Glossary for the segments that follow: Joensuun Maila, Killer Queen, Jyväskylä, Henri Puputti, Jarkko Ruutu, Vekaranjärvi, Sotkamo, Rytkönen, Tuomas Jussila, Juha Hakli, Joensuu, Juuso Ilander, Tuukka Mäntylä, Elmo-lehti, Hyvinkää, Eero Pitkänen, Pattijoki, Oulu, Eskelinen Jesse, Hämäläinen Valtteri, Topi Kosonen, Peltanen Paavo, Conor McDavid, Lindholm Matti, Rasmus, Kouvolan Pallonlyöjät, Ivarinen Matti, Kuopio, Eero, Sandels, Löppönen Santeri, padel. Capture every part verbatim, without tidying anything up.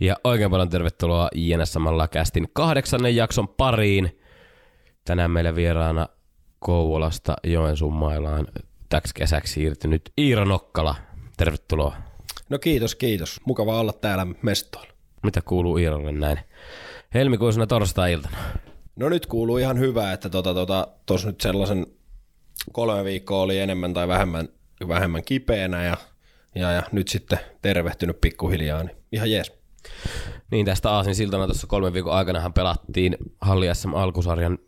Ja oikein paljon tervetuloa J N S M L A-castin kahdeksannen jakson pariin. Tänään meillä vieraana Kouvolasta Joensuun Mailaan täksi kesäksi siirtynyt Iiro Nokkala. Tervetuloa. No kiitos, kiitos. Mukava olla täällä mestoilla. Mitä kuuluu Iirolle näin helmikuisena torstai-iltana? No nyt kuuluu ihan hyvää, että tuossa tota, tota, nyt sellaisen kolme viikkoa oli enemmän tai vähemmän, vähemmän kipeänä ja, ja, ja nyt sitten tervehtynyt pikkuhiljaa, niin ihan jees. Niin tästä aasinsiltana tuossa kolmen viikon aikanahan pelattiin Halli S M alkusarjan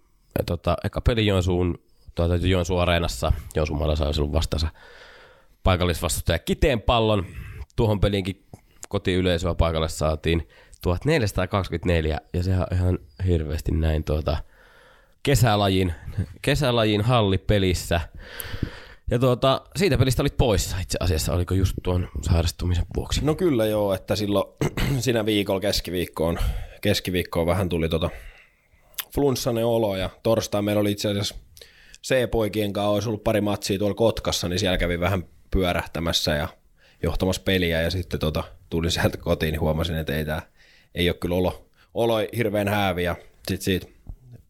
tota, eka peli Joensuun, tuota, Joensuun Areenassa. Joensuun Maila sai silloin vastansa paikallisvastustaja Kiteen Pallon. Tuohon peliinkin kotiyleisöä paikalle saatiin tuhatneljäsataakaksikymmentäneljä, ja sehän on ihan hirveästi näin tuota kesälajin, kesälajin hallipelissä. Ja tuota, siitä pelistä olit poissa itse asiassa, oliko just tuon sairastumisen vuoksi? No kyllä joo, että silloin siinä viikolla keskiviikkoon, keskiviikkoon vähän tuli tota flunssainen olo, ja torstai meillä oli itse asiassa C-poikien kanssa, olisi ollut pari matsia tuolla Kotkassa, niin siellä kävi vähän pyörähtämässä ja johtamassa peliä, ja sitten tota, tulin sieltä kotiin, niin huomasin, että ei, tää, ei ole kyllä olo, olo hirveän häävi, ja sitten siitä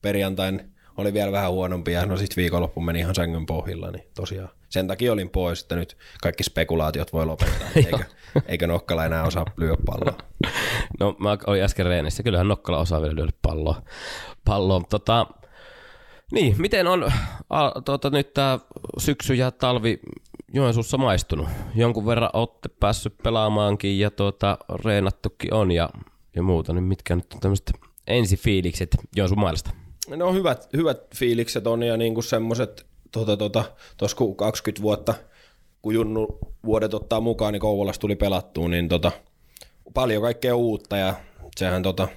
perjantain oli vielä vähän huonompi, ja no sitten viikonloppu meni ihan sängyn pohjilla, niin tosiaan sen takia olin pois, että nyt kaikki spekulaatiot voi lopettaa, eikö, eikö Nokkala enää osaa lyödä palloa. No mä olin äsken reenissä, kyllähän Nokkala osaa vielä lyödä palloa. palloa. Tota, niin, miten on a, tota, nyt tämä syksy ja talvi Joensuussa maistunut? Jonkun verran olette päässyt pelaamaankin ja tuota, reenattukin on ja, ja muuta, niin mitkä nyt on tämmöiset ensifiilikset Joensuun Mailasta? No hyvät, hyvät fiilikset on ja niinku semmoiset, tuossa tota, tota, kun kaksikymmentä vuotta, kun junnu vuodet ottaa mukaan, niin Kouvolassa tuli pelattua, niin tota, paljon kaikkea uutta ja sehän tota,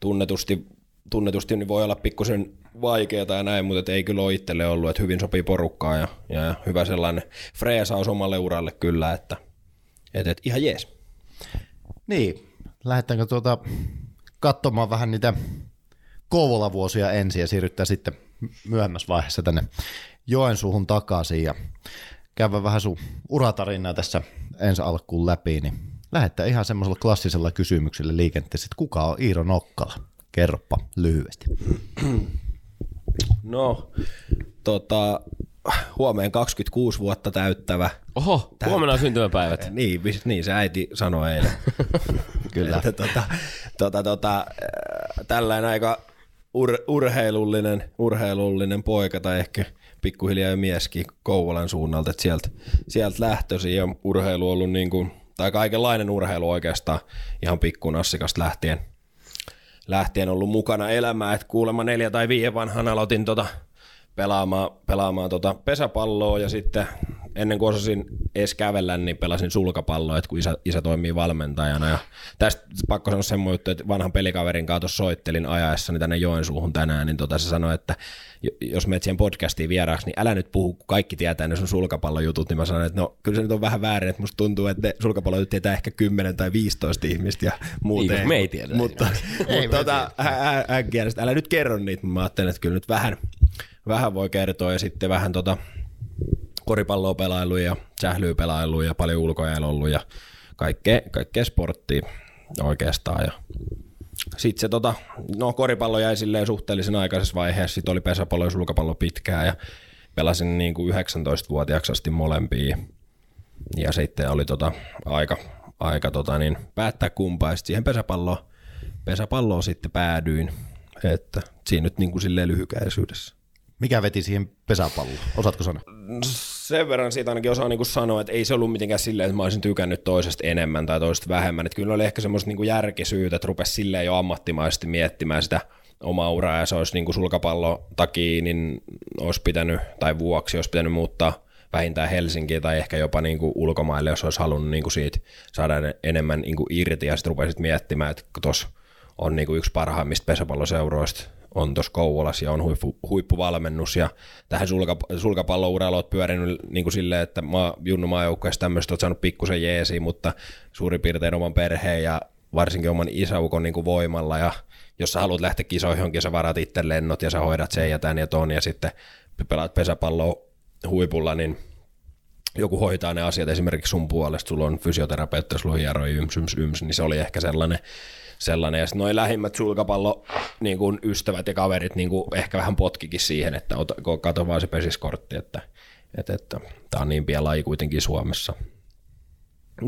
tunnetusti, tunnetusti niin voi olla pikkusen vaikeaa tai näin, mutta ei kyllä ole itselle ollut, että hyvin sopii porukkaan ja, ja hyvä sellainen freesaus omalle uralle kyllä, että et, et, ihan jees. Niin, lähdetäänkö tuota katsomaan vähän niitä Kouvola-vuosia ensin ja siirrytään sitten myöhemmässä vaiheessa tänne Joensuuhun takaisin ja käydään vähän sun uratarinaa tässä ensi alkuun läpi, niin lähdetään ihan semmoisella klassisella kysymyksellä liikenteessä, että kuka on Iiro Nokkala? Kerropa lyhyesti. No, tota, huomenna kaksikymmentäkuusi vuotta täyttävä. Oho, täyttä... huomenna on syntymäpäivät. Niin, niin, se äiti sanoi eilen. Kyllä. Että, tota, tota, tota, tällainen aika ur, urheilullinen, urheilullinen poika tai ehkä pikkuhiljaa mieskin Kouvolan suunnalta, että sieltä, sieltä lähtösi ja urheilu on ollut niin kuin, tai kaikenlainen urheilu oikeastaan ihan pikkuun assikasta lähtien. Lähtien ollut mukana elämää, että kuulemma neljä tai viiden vanhan aloitin tota pelaamaan, pelaamaan tota pesäpalloa ja sitten ennen kuin osasin edes kävellä, niin pelasin sulkapalloa, että kun isä, isä toimii valmentajana. Ja tästä pakko sanoa semmoinen juttu, että vanhan pelikaverin kanssa soittelin ajaessani tänne Joensuuhun tänään, niin tota se sanoi, että jos menet siihen podcastiin vieraaksi, niin älä nyt puhu, kun kaikki tietää ne sun sulkapallojutut, niin mä sanoin, että no kyllä se nyt on vähän väärin, että musta tuntuu, että ne sulkapallojutut tietää ehkä kymmenen tai viisitoista ihmistä ja muuten. Niin, me ei tiedä. Mutta, mutta tota, hän kielestä, älä nyt kerro niitä, mä ajattelin, että kyllä nyt vähän, vähän voi kertoa ja sitten vähän tota koripalloa pelailu ja sählyä pelailu ja paljon ulkojäällä ollut ja kaikkea, kaikkea sporttia oikeastaan. Ja sitten se tota, no koripallo jäi silleen suhteellisen aikaisessa vaiheessa, sitten oli pesäpallo ja sulkapallo pitkään ja pelasin niin kuin yhdeksäntoistavuotiaaksi asti molempia. Ja sitten oli tota, aika, aika tota, niin, päättää kumpaa, sitten siihen pesäpalloon, pesäpalloon sitten päädyin, että siinä nyt niin kuin silleen lyhykäisyydessä. Mikä veti siihen pesäpalloon? Osaatko sanoa? Sen verran siitä ainakin osaa niinku sanoa, että ei se ollut mitenkään silleen, että mä olisin tykännyt toisesta enemmän tai toisesta vähemmän. Et kyllä oli ehkä semmoista niinku järkisyytä, että rupesi silleen jo ammattimaisesti miettimään sitä omaa uraa ja se olisi niinku sulkapallon takia, niin olisi pitänyt, tai vuoksi olisi pitänyt muuttaa vähintään Helsinkiin tai ehkä jopa niinku ulkomaille, jos olisi halunnut niinku siitä saada enemmän niinku irti ja sitten rupesit miettimään, että tuossa on niinku yksi parhaimmista pesäpalloseuroista. On tuossa Kouvolassa ja on huippu, huippuvalmennus ja tähän sulka, sulkapallouraalla olet pyörinyt niin kuin silleen, että maa, junnu maajoukkueessa tämmöistä olet saanut pikkusen jeesiä, mutta suurin piirtein oman perheen ja varsinkin oman isäukon niin kuin voimalla ja jos sä haluat lähteä kisoihin, sä varat itse lennot ja sä hoidat sen ja tän ja ton ja sitten pelaat pesäpalloa huipulla, niin joku hoitaa ne asiat esimerkiksi sun puolesta, sulla on fysioterapeutti, sulla on hieroi, yms, yms, yms, niin se oli ehkä sellainen. sellainen. Ja sitten noi lähimmät sulkapallo niin kuin ystävät ja kaverit niin kuin ehkä vähän potkikin siihen, että ota, kato vaan se pesiskortti, että että, että tämä on niin pieni laji kuitenkin Suomessa.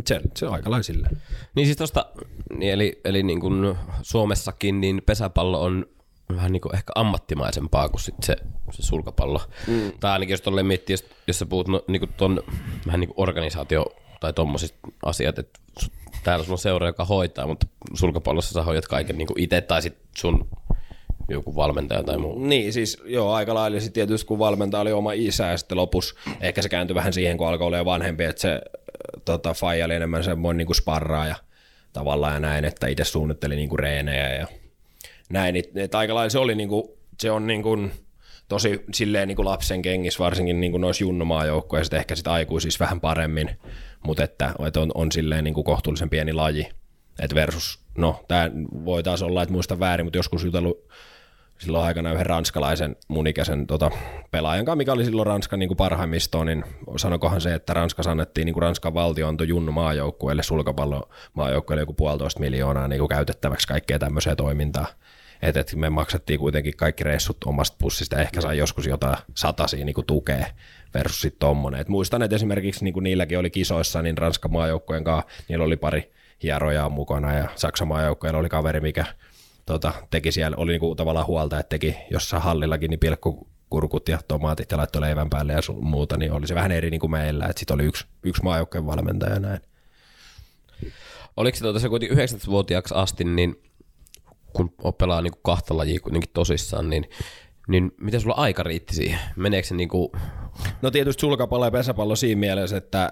Se, se on aika lailla silleen. Niin siis tuosta, eli, eli niin kuin Suomessakin niin pesäpallo on vähän niin kuin ehkä ammattimaisempaa kuin sit se, se sulkapallo. Mm. Tai ainakin jos tolleen miettii, jos, jos sä puhut no, niin kuin ton, vähän niin kuin organisaatio tai tommoiset asiat, että täällä sulla on seura, joka hoitaa, mutta sulkapallossa sä hoidat kaiken niin kuin itse tai sit sun joku valmentaja tai muu. Niin, siis joo, aika lailla. Sitten tietysti kun valmentaja oli oma isä ja sitten lopussa, ehkä se kääntyi vähän siihen, kun alkoi olemaan vanhempi, että se tota, faija oli enemmän semmoinen niin kuin sparraaja tavallaan ja näin, että itse suunnitteli niin kuin reenejä ja näin. Et, et aika lailla se oli niin kuin, se on niin kuin tosi silleen niin kuin lapsen kengissä, varsinkin niin kuin noissa junnumaajoukkoja ja sitten ehkä sit aikuisissa vähän paremmin, mutta että, että on, on silleen niin kuin kohtuullisen pieni laji. Et versus, no tämä voi taas olla, että muista väärin, mutta joskus jutellut silloin aikana yhden ranskalaisen mun ikäisen tota, pelaajan, mikä oli silloin Ranskan niin kuin parhaimmistoon, niin sanokohan se, että Ranskassa annettiin, niin kuin Ranskan valtio antoi junnu maajoukkueelle, sulkapallomaajoukkueelle joku puolitoista miljoonaa niin kuin käytettäväksi kaikkea tämmöiseen toimintaa. Et, et me maksattiin kuitenkin kaikki reissut omasta pussista, ehkä sai joskus jotain satasia niin kuin tukea versus sitten tommonen. Et muistan, että esimerkiksi niin kuin niilläkin oli kisoissa, niin Ranskan maajoukkueen kanssa niillä oli pari hierojaa mukana ja Saksan maajoukkueella oli kaveri, mikä Tota, teki siellä, oli niinku tavallaan huolta, että teki jossain hallillakin niin pilkkukurkut ja tomaatit ja laittoi leivän päälle ja sun, muuta, niin oli se vähän eri niin kuin meillä, että sitten oli yksi, yksi maajoukkueen valmentaja näin. Oliko se tuota, se kuitenkin yhdeksäntoistavuotiaaksi asti, niin kun pelaa niin kuin kahta lajia kuitenkin tosissaan, niin, niin miten sulla aika riitti siihen? Meneekö se niin kuin... No tietysti sulkapallo ja pesäpallo siinä mielessä, että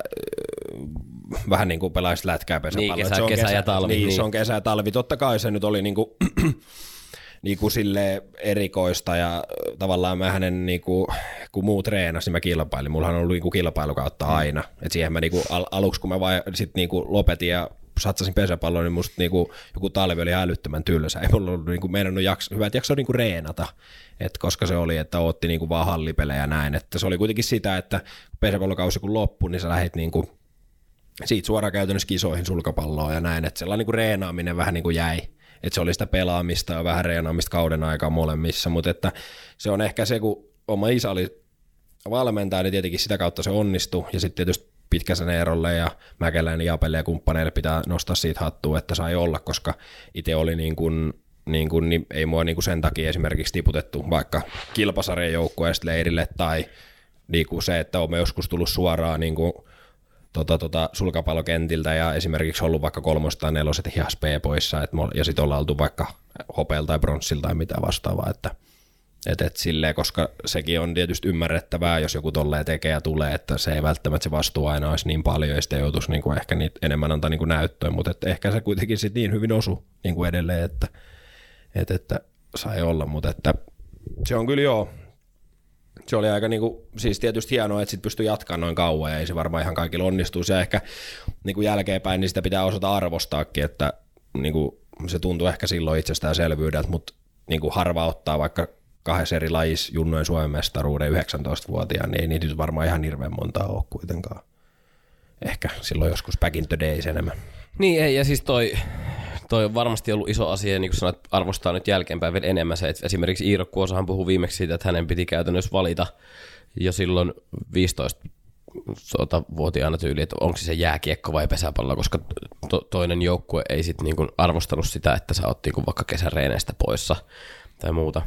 vähän niin kuin pelaisi lätkää pesäpalloa. Niin, kesä, se on kesä, kesä ja talvi. Niin, niin, se on kesä ja talvi. Totta kai se nyt oli niin kuin, niin kuin silleen erikoista ja tavallaan mä hänen, niin kuin, kun muu treenasi, niin mä kilpailin. Mullahan on ollut niin kuin kilpailukautta aina. Et siihen mä niin kuin al- aluksi, kun mä vai, sit niin kuin lopetin ja satsasin pesäpalloon, niin musta niin kuin, joku talvi oli älyttömän tylsä. Ei mulla ollut niin kuin, meinannut jakso, hyvät jaksoa niin kuin reenata. Et koska se oli, että otti niin kuin vaan hallipelejä ja näin. Et se oli kuitenkin sitä, että pesäpallokausi kun loppui, niin sä lähdit niin kuin siitä suoraan käytännössä kisoihin sulkapalloa ja näin, että sellainen niin kuin reenaaminen vähän niin kuin jäi, että se oli sitä pelaamista ja vähän reenaamista kauden aikaa molemmissa, mutta että se on ehkä se, kun oma isä oli valmentaja, niin tietenkin sitä kautta se onnistui ja sitten tietysti Pitkäsen Eerolle ja Mäkelän ja Japelle ja kumppaneille pitää nostaa siitä hattua, että sai olla, koska itse oli niin kuin Niin kun, niin ei mua niin kun sen takia esimerkiksi tiputettu vaikka kilpasarjan joukkueesta leirille tai niin kun se, että olemme joskus tullut suoraan niin kun, tota, tota, sulkapallokentiltä ja esimerkiksi ollut vaikka kolmosta tai neloset hihas P poissa et me, ja sitten ollaan oltu vaikka hopealla tai bronssilla tai mitä vastaavaa. Että, et, et silleen, koska sekin on tietysti ymmärrettävää, jos joku tolleen tekee ja tulee, että se ei välttämättä se vastuu aina olisi niin paljon ja sitten joutuisi niin kun ehkä niitä enemmän antaa niin kun näyttöä, mutta ehkä se kuitenkin sit niin hyvin osui niin kun edelleen, että Että, että sai olla, mutta että se on kyllä joo, se oli aika niinku, siis tietysti hienoa, että sit pystyi jatkaa noin kauan ja ei se varmaan ihan kaikilla onnistuisi ja ehkä niinku jälkeenpäin niin sitä pitää osata arvostaakin, että niinku, se tuntuu ehkä silloin itsestäänselvyydeltä, mutta niinku harva ottaa vaikka kahdessa eri lajissa junnojen Suomen mestaruuden yhdeksäntoistavuotiaan, niin ei niitä nyt varmaan ihan hirveän montaa ole kuitenkaan. Ehkä silloin joskus back in the days enemmän. Niin ei, ja siis toi... Toi on varmasti ollut iso asia, niin kuin sanoit, arvostaa nyt jälkeenpäin vielä enemmän se, että esimerkiksi Iiro Kuosahan puhui viimeksi siitä, että hänen piti käytännössä valita jo silloin viisitoistavuotiaana tyyli, että onko se jääkiekko vai pesäpallo, koska to- toinen joukkue ei sit niin kuin arvostanut sitä, että sä oot niin kuin vaikka kesäreeneistä poissa tai muuta.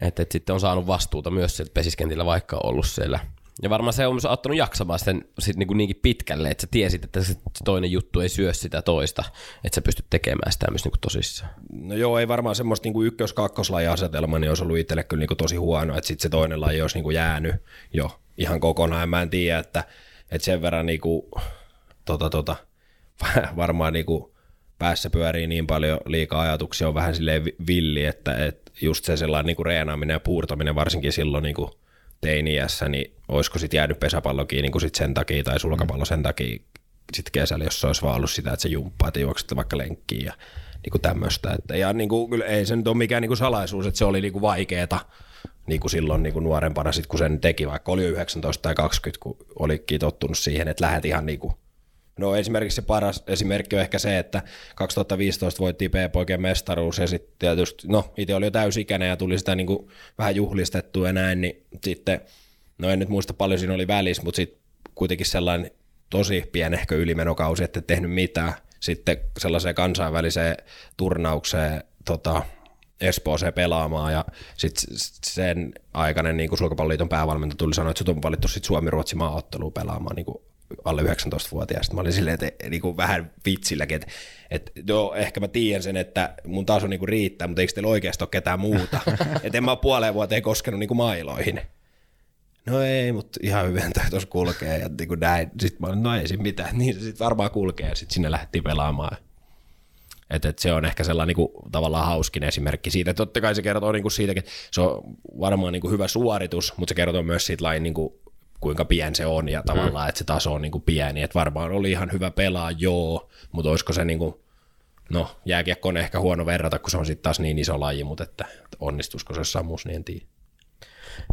Et, et sitten on saanut vastuuta myös sieltä pesiskentillä, vaikka on ollut siellä. Ja varmaan se on myös auttanut jaksamaan sen sit niinku niinkin pitkälle, että sä tiesit, että se toinen juttu ei syö sitä toista, että sä pystyt tekemään sitä myös niinku tosissaan. No joo, ei varmaan semmoista niinku ykkös-kakkoslaji-asetelmaa, niin olisi ollut itselle kyllä niinku tosi huono, että sitten se toinen laji olisi niinku jäänyt jo ihan kokonaan. Mä en tiedä, että, että sen verran niinku, tota, tota, varmaan niinku päässä pyörii niin paljon liikaa ajatuksia, on vähän silleen villi, että et just se sellainen niinku reenaaminen ja puurtaminen varsinkin silloin niinku teiniässä, niin olisiko sitten jäänyt pesäpallokin niin sit sen takia tai sulkapallo sen takia sitten kesällä, jos se olisi vaan ollut sitä, että se jumppaa, että juoksette vaikka lenkkiin ja niin tämmöistä. Ja niin kuin, ei se nyt ole mikään niin kuin salaisuus, että se oli niin vaikeaa niin kuin silloin niin kuin nuorempana, sit kun sen teki, vaikka oli jo yhdeksäntoista tai kaksikymmentä, kun oli tottunut siihen, että lähdet ihan niin kuin. No esimerkiksi se paras esimerkki on ehkä se, että kaksituhattaviisitoista voitti P-poikien mestaruus ja sitten tietysti, no itse oli jo täysikäinen ja tuli sitä niin kuin vähän juhlistettua ja näin, niin sitten, no en nyt muista paljon siinä oli välissä, mutta sitten kuitenkin sellainen tosi pienehkö ylimenokausi, ettei tehnyt mitään, sitten sellaiseen kansainväliseen turnaukseen tota, Espooseen pelaamaan ja sitten sen aikainen niin Sulkapalloliiton päävalmentaja tuli sanoa, että sut on valittu sitten Suomi-Ruotsi maaotteluun pelaamaan niin kuin alle yhdeksäntoistavuotiaista. Mä olin silleen, että niin vähän vitsilläkin, että, että joo, ehkä mä tiedän sen, että mun taso niin riittää, mutta eikö teillä oikeasti ole ketään muuta? Että en mä ole puoleen vuoteen koskenut niin mailoihin. No ei, mutta ihan hyvin tuossa kulkee ja niin näin. Sitten mä olin, no ei siinä mitään, niin se sitten varmaan kulkee ja sitten sinne lähdettiin pelaamaan. Että et se on ehkä sellainen niin kuin, tavallaan hauskin esimerkki siitä. Totta kai se kertoo niin kuin siitäkin, että se on varmaan niin kuin hyvä suoritus, mutta se kertoo myös siitä lain niin kuin, kuinka pieni se on ja tavallaan, että se taso on niin kuin pieni, että varmaan oli ihan hyvä pelaa, joo, mutta olisiko se, niin kuin, no jääkiekko on ehkä huono verrata, kun se on sitten taas niin iso laji, mutta että onnistuisiko se jossain muussa, niin en tiedä.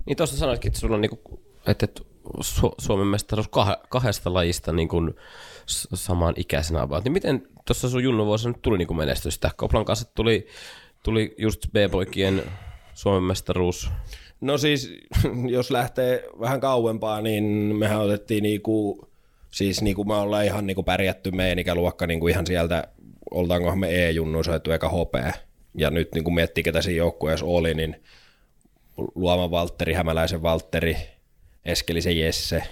Niin tuossa sanoitkin, että sulla on, niin kuin, että Su- Suomen mestaruus kah- kahdesta lajista niin kuin samaan ikäisenä avaat, niin miten tuossa sun junnuvuosina nyt tuli niin kuin menestystä? Koplan kanssa tuli, tuli just B-poikien Suomen mestaruus. No siis, jos lähtee vähän kauempaa, niin mehän otettiin niinku, siis niinku me ollaan ihan niinku pärjätty meidän ikäluokka niinku ihan sieltä, oltaankohan me E-junnuun soittu eikä hopea. Ja nyt niinku miettii, ketä siinä joukkueessa oli, niin Luoma Valtteri, Hämäläisen Valtteri, Eskelisen Jesse,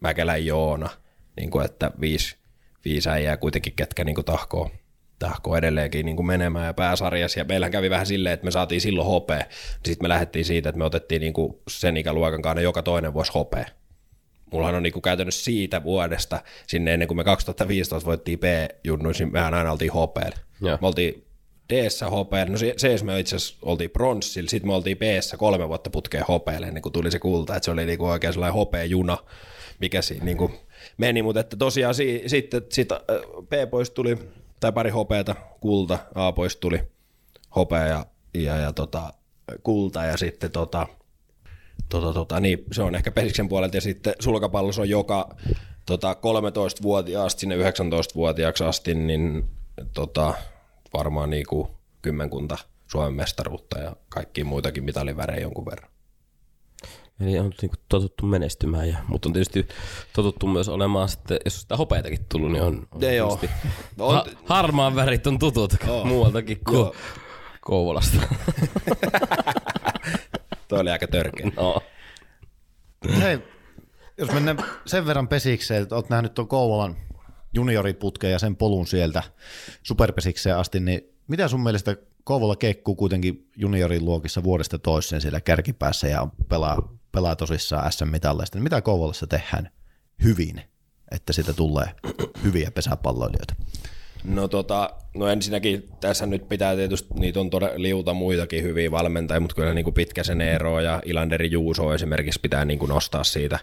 Mäkelä Joona, niinku että viisi, viisi äijää kuitenkin, ketkä niinku tahkoo. tahko edelleenkin niin kuin menemään ja pääsarjassa, ja meillähän kävi vähän silleen, että me saatiin silloin hopea, sitten me lähdettiin siitä, että me otettiin niin kuin sen ikäluokan kanssa joka toinen vuosi hopea. Mullahan on niin kuin käytänyt siitä vuodesta sinne ennen kuin me kaksituhattaviisitoista voittiin B-junnuissa, niin mehän aina oltiin hopeilla. Me oltiin D-ssä hopeilla, no C:ssä me itse asiassa oltiin bronssilla, sitten me oltiin B-ssä kolme vuotta putkeen hopeille, ennen kuin tuli se kulta, että se oli niin kuin oikein sellainen hopeajuna, mikä siinä niin kuin meni, mutta että tosiaan si- sitten sit B pois tuli tai pari hopeata, kulta, A pois tuli hopea ja, ja, ja tota, kulta ja sitten tota, tota, tota, niin, se on ehkä pesiksen puolelta ja sitten sulkapallossa on joka tota, kolmetoistavuotiaasta sinne yhdeksäntoistavuotiaaksi asti niin tota, varmaan niinku kymmenkunta Suomen mestaruutta ja kaikki muitakin mitalivärejä jonkun verran. Eli on niinku totuttu menestymään, ja, mutta on tietysti totuttu myös olemaan, sitten, jos on sitä hopeatakin tullut, niin on, on tietysti on. Ha- harmaan värit on tutut oh. muualtakin kuin oh. Kouvolasta. Tuo oli aika törkeä. No. Hei, jos mennään sen verran pesikseen, että olet nähnyt tuon Kouvolan junioriputkeen ja sen polun sieltä superpesikseen asti, niin mitä sun mielestä Kouvola keikkuu kuitenkin junioriluokissa vuodesta toiseen siellä kärkipäässä ja pelaa pelaa tosissaan S M-mitalleista, niin mitä Kouvolassa tehdään hyvin, että siitä tulee hyviä pesäpalloilijoita? No, tota, no ensinnäkin tässä nyt pitää tietysti, niitä on todella liuta muitakin hyviä valmentajia, mutta kyllä niin kuin Pitkäsen Eero ja Ilanderin Juuso esimerkiksi pitää niin kuin nostaa siitä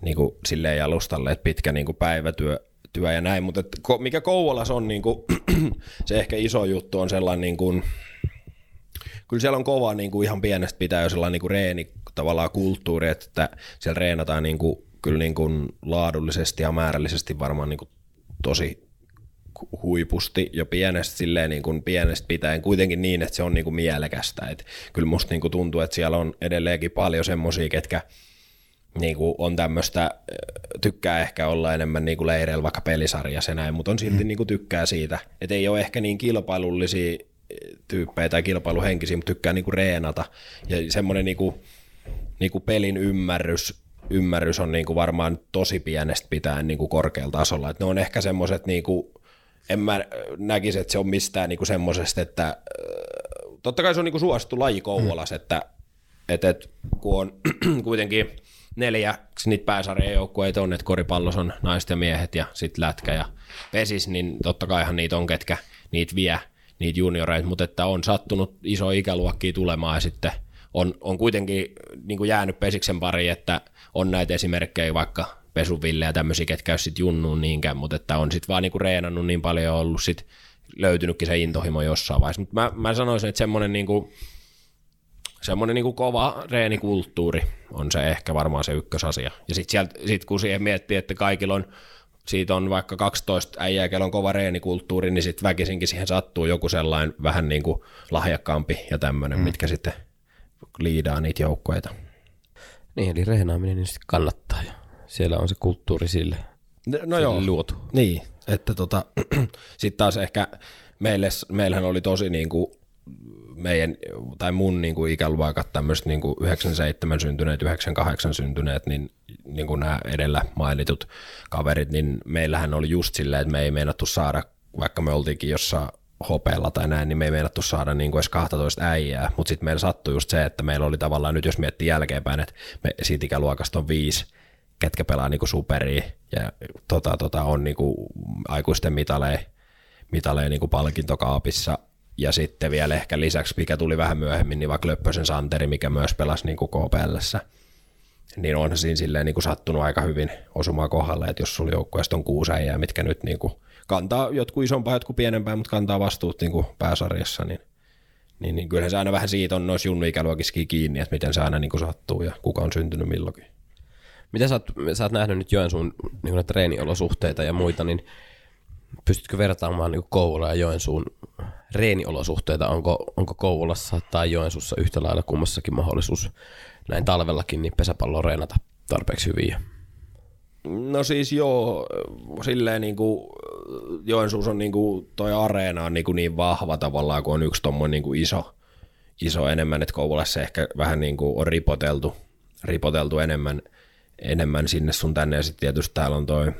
niin kuin silleen jalustalle, että pitkä niin kuin päivätyö työ ja näin, mutta et, mikä Kouvolassa on, niin kuin, se ehkä iso juttu on sellainen, niin kuin, kyllä siellä on kova niin kuin ihan pienestä pitää jo sellainen niin kuin reeni tavallaan kulttuuri, että siellä reenataan niin kuin, kyllä niin kuin laadullisesti ja määrällisesti varmaan niin kuin tosi huipusti jo pienestä, silleen niin kuin pienestä pitäen kuitenkin niin, että se on niin kuin mielekästä. Et, kyllä musta niin kuin tuntuu, että siellä on edelleenkin paljon semmoisia, ketkä niin kuin on tämmöistä, tykkää ehkä olla enemmän niin kuin leireillä vaikka pelisarja se näin, mutta on silti mm. niin kuin tykkää siitä, että ei ole ehkä niin kilpailullisia tyyppejä tai kilpailuhenkisiä, mutta tykkää niin kuin reenata ja semmoinen niin kuin, niin kuin pelin ymmärrys, ymmärrys on niin kuin varmaan tosi pienestä pitäen niin kuin korkealla tasolla, että ne on ehkä semmoiset, niin kuin, en mä näkisi, että se on mistään niin kuin semmoisesta, että totta kai se on niin kuin suosittu laji Kouvolassa, mm. että, että, että kun on kuitenkin neljäksi niitä pääsarjan joukkueita on, että koripallos on naiset ja miehet ja sitten lätkä ja pesis, niin totta kaihan niitä on, ketkä niitä vie, niitä junioreita, mutta että on sattunut iso ikäluokkia tulemaan ja sitten on, on kuitenkin niin kuin jäänyt pesiksen pariin, että on näitä esimerkkejä vaikka Pesuville ja tämmöisiä, ketkä ei sitten junnuun niinkään, mutta että on sitten vaan niin kuin reenannut niin paljon ja ollut sitten löytynytkin se intohimo jossain vaiheessa, mutta mä, mä sanoisin, että semmoinen niin kuin semmoinen niin kuin kova reenikulttuuri on se ehkä varmaan se ykkösasia. Ja sitten sit kun siihen miettii, että kaikilla on, siitä on vaikka kaksitoista äijää, kello on kova reenikulttuuri, niin sitten väkisinkin siihen sattuu joku sellainen vähän niin kuin lahjakkaampi ja tämmöinen, mm. mitkä sitten liidaa niitä joukkueita. Niin, eli reenaaminen niin sitten kannattaa ja siellä on se kulttuuri sille, no, sille joo. luotu. Niin, että tota, sitten taas ehkä meille, meillähän oli tosi niin kuin meidän, tai mun niin kuin ikäluokat tämmöiset niin kuin yhdeksänkymmentäseitsemän syntyneet, yhdeksänkymmentäkahdeksan syntyneet, niin, niin kuin nämä edellä mainitut kaverit, niin meillähän oli just silleen, että me ei meinattu saada, vaikka me oltiinkin jossain hopeella tai näin, niin me ei meinattu saada niin kuin edes kaksitoista äijää, mutta sitten meillä sattui just se, että meillä oli tavallaan nyt, jos miettii jälkeenpäin, että me siitä ikäluokasta on viisi, ketkä pelaa niin kuin superia ja tota, tota, on niin kuin aikuisten mitaleja, mitaleja niin kuin palkintokaapissa. Ja sitten vielä ehkä lisäksi, mikä tuli vähän myöhemmin, niin vaikka Löppösen Santeri, mikä myös pelasi niin kuin K P L:ssä, niin on siinä silleen niin kuin sattunut aika hyvin osumaan kohdalle, että jos sulla joukkueesta on kuusi äijää, mitkä nyt niin kuin kantaa jotkut isompaa, jotkut pienempää, mutta kantaa vastuut niin kuin pääsarjassa, niin, niin, niin kyllähän se aina vähän siitä on noissa junnu-ikäluokissakin kiinni, että miten se aina niin kuin sattuu ja kuka on syntynyt milloinkin. Mitä sä oot, sä oot nähnyt nyt Joensuun niin kuin treeniolosuhteita ja muita, niin pystytkö vertaamaan niin Kouvola ja Joensuun reeniolosuhteita? Onko, onko Kouvolassa tai Joensuussa yhtä lailla kummassakin mahdollisuus näin talvellakin niin pesäpalloa reenata tarpeeksi hyviä? No siis joo, silleen niin kuin Joensuussa on niin kuin toi areena on niin, kuin niin vahva tavallaan, kun on yksi tommoinen niin kuin iso, iso enemmän, että Kouvolassa ehkä vähän niin kuin on ripoteltu, ripoteltu enemmän, enemmän sinne sun tänne ja sitten tietysti täällä on toi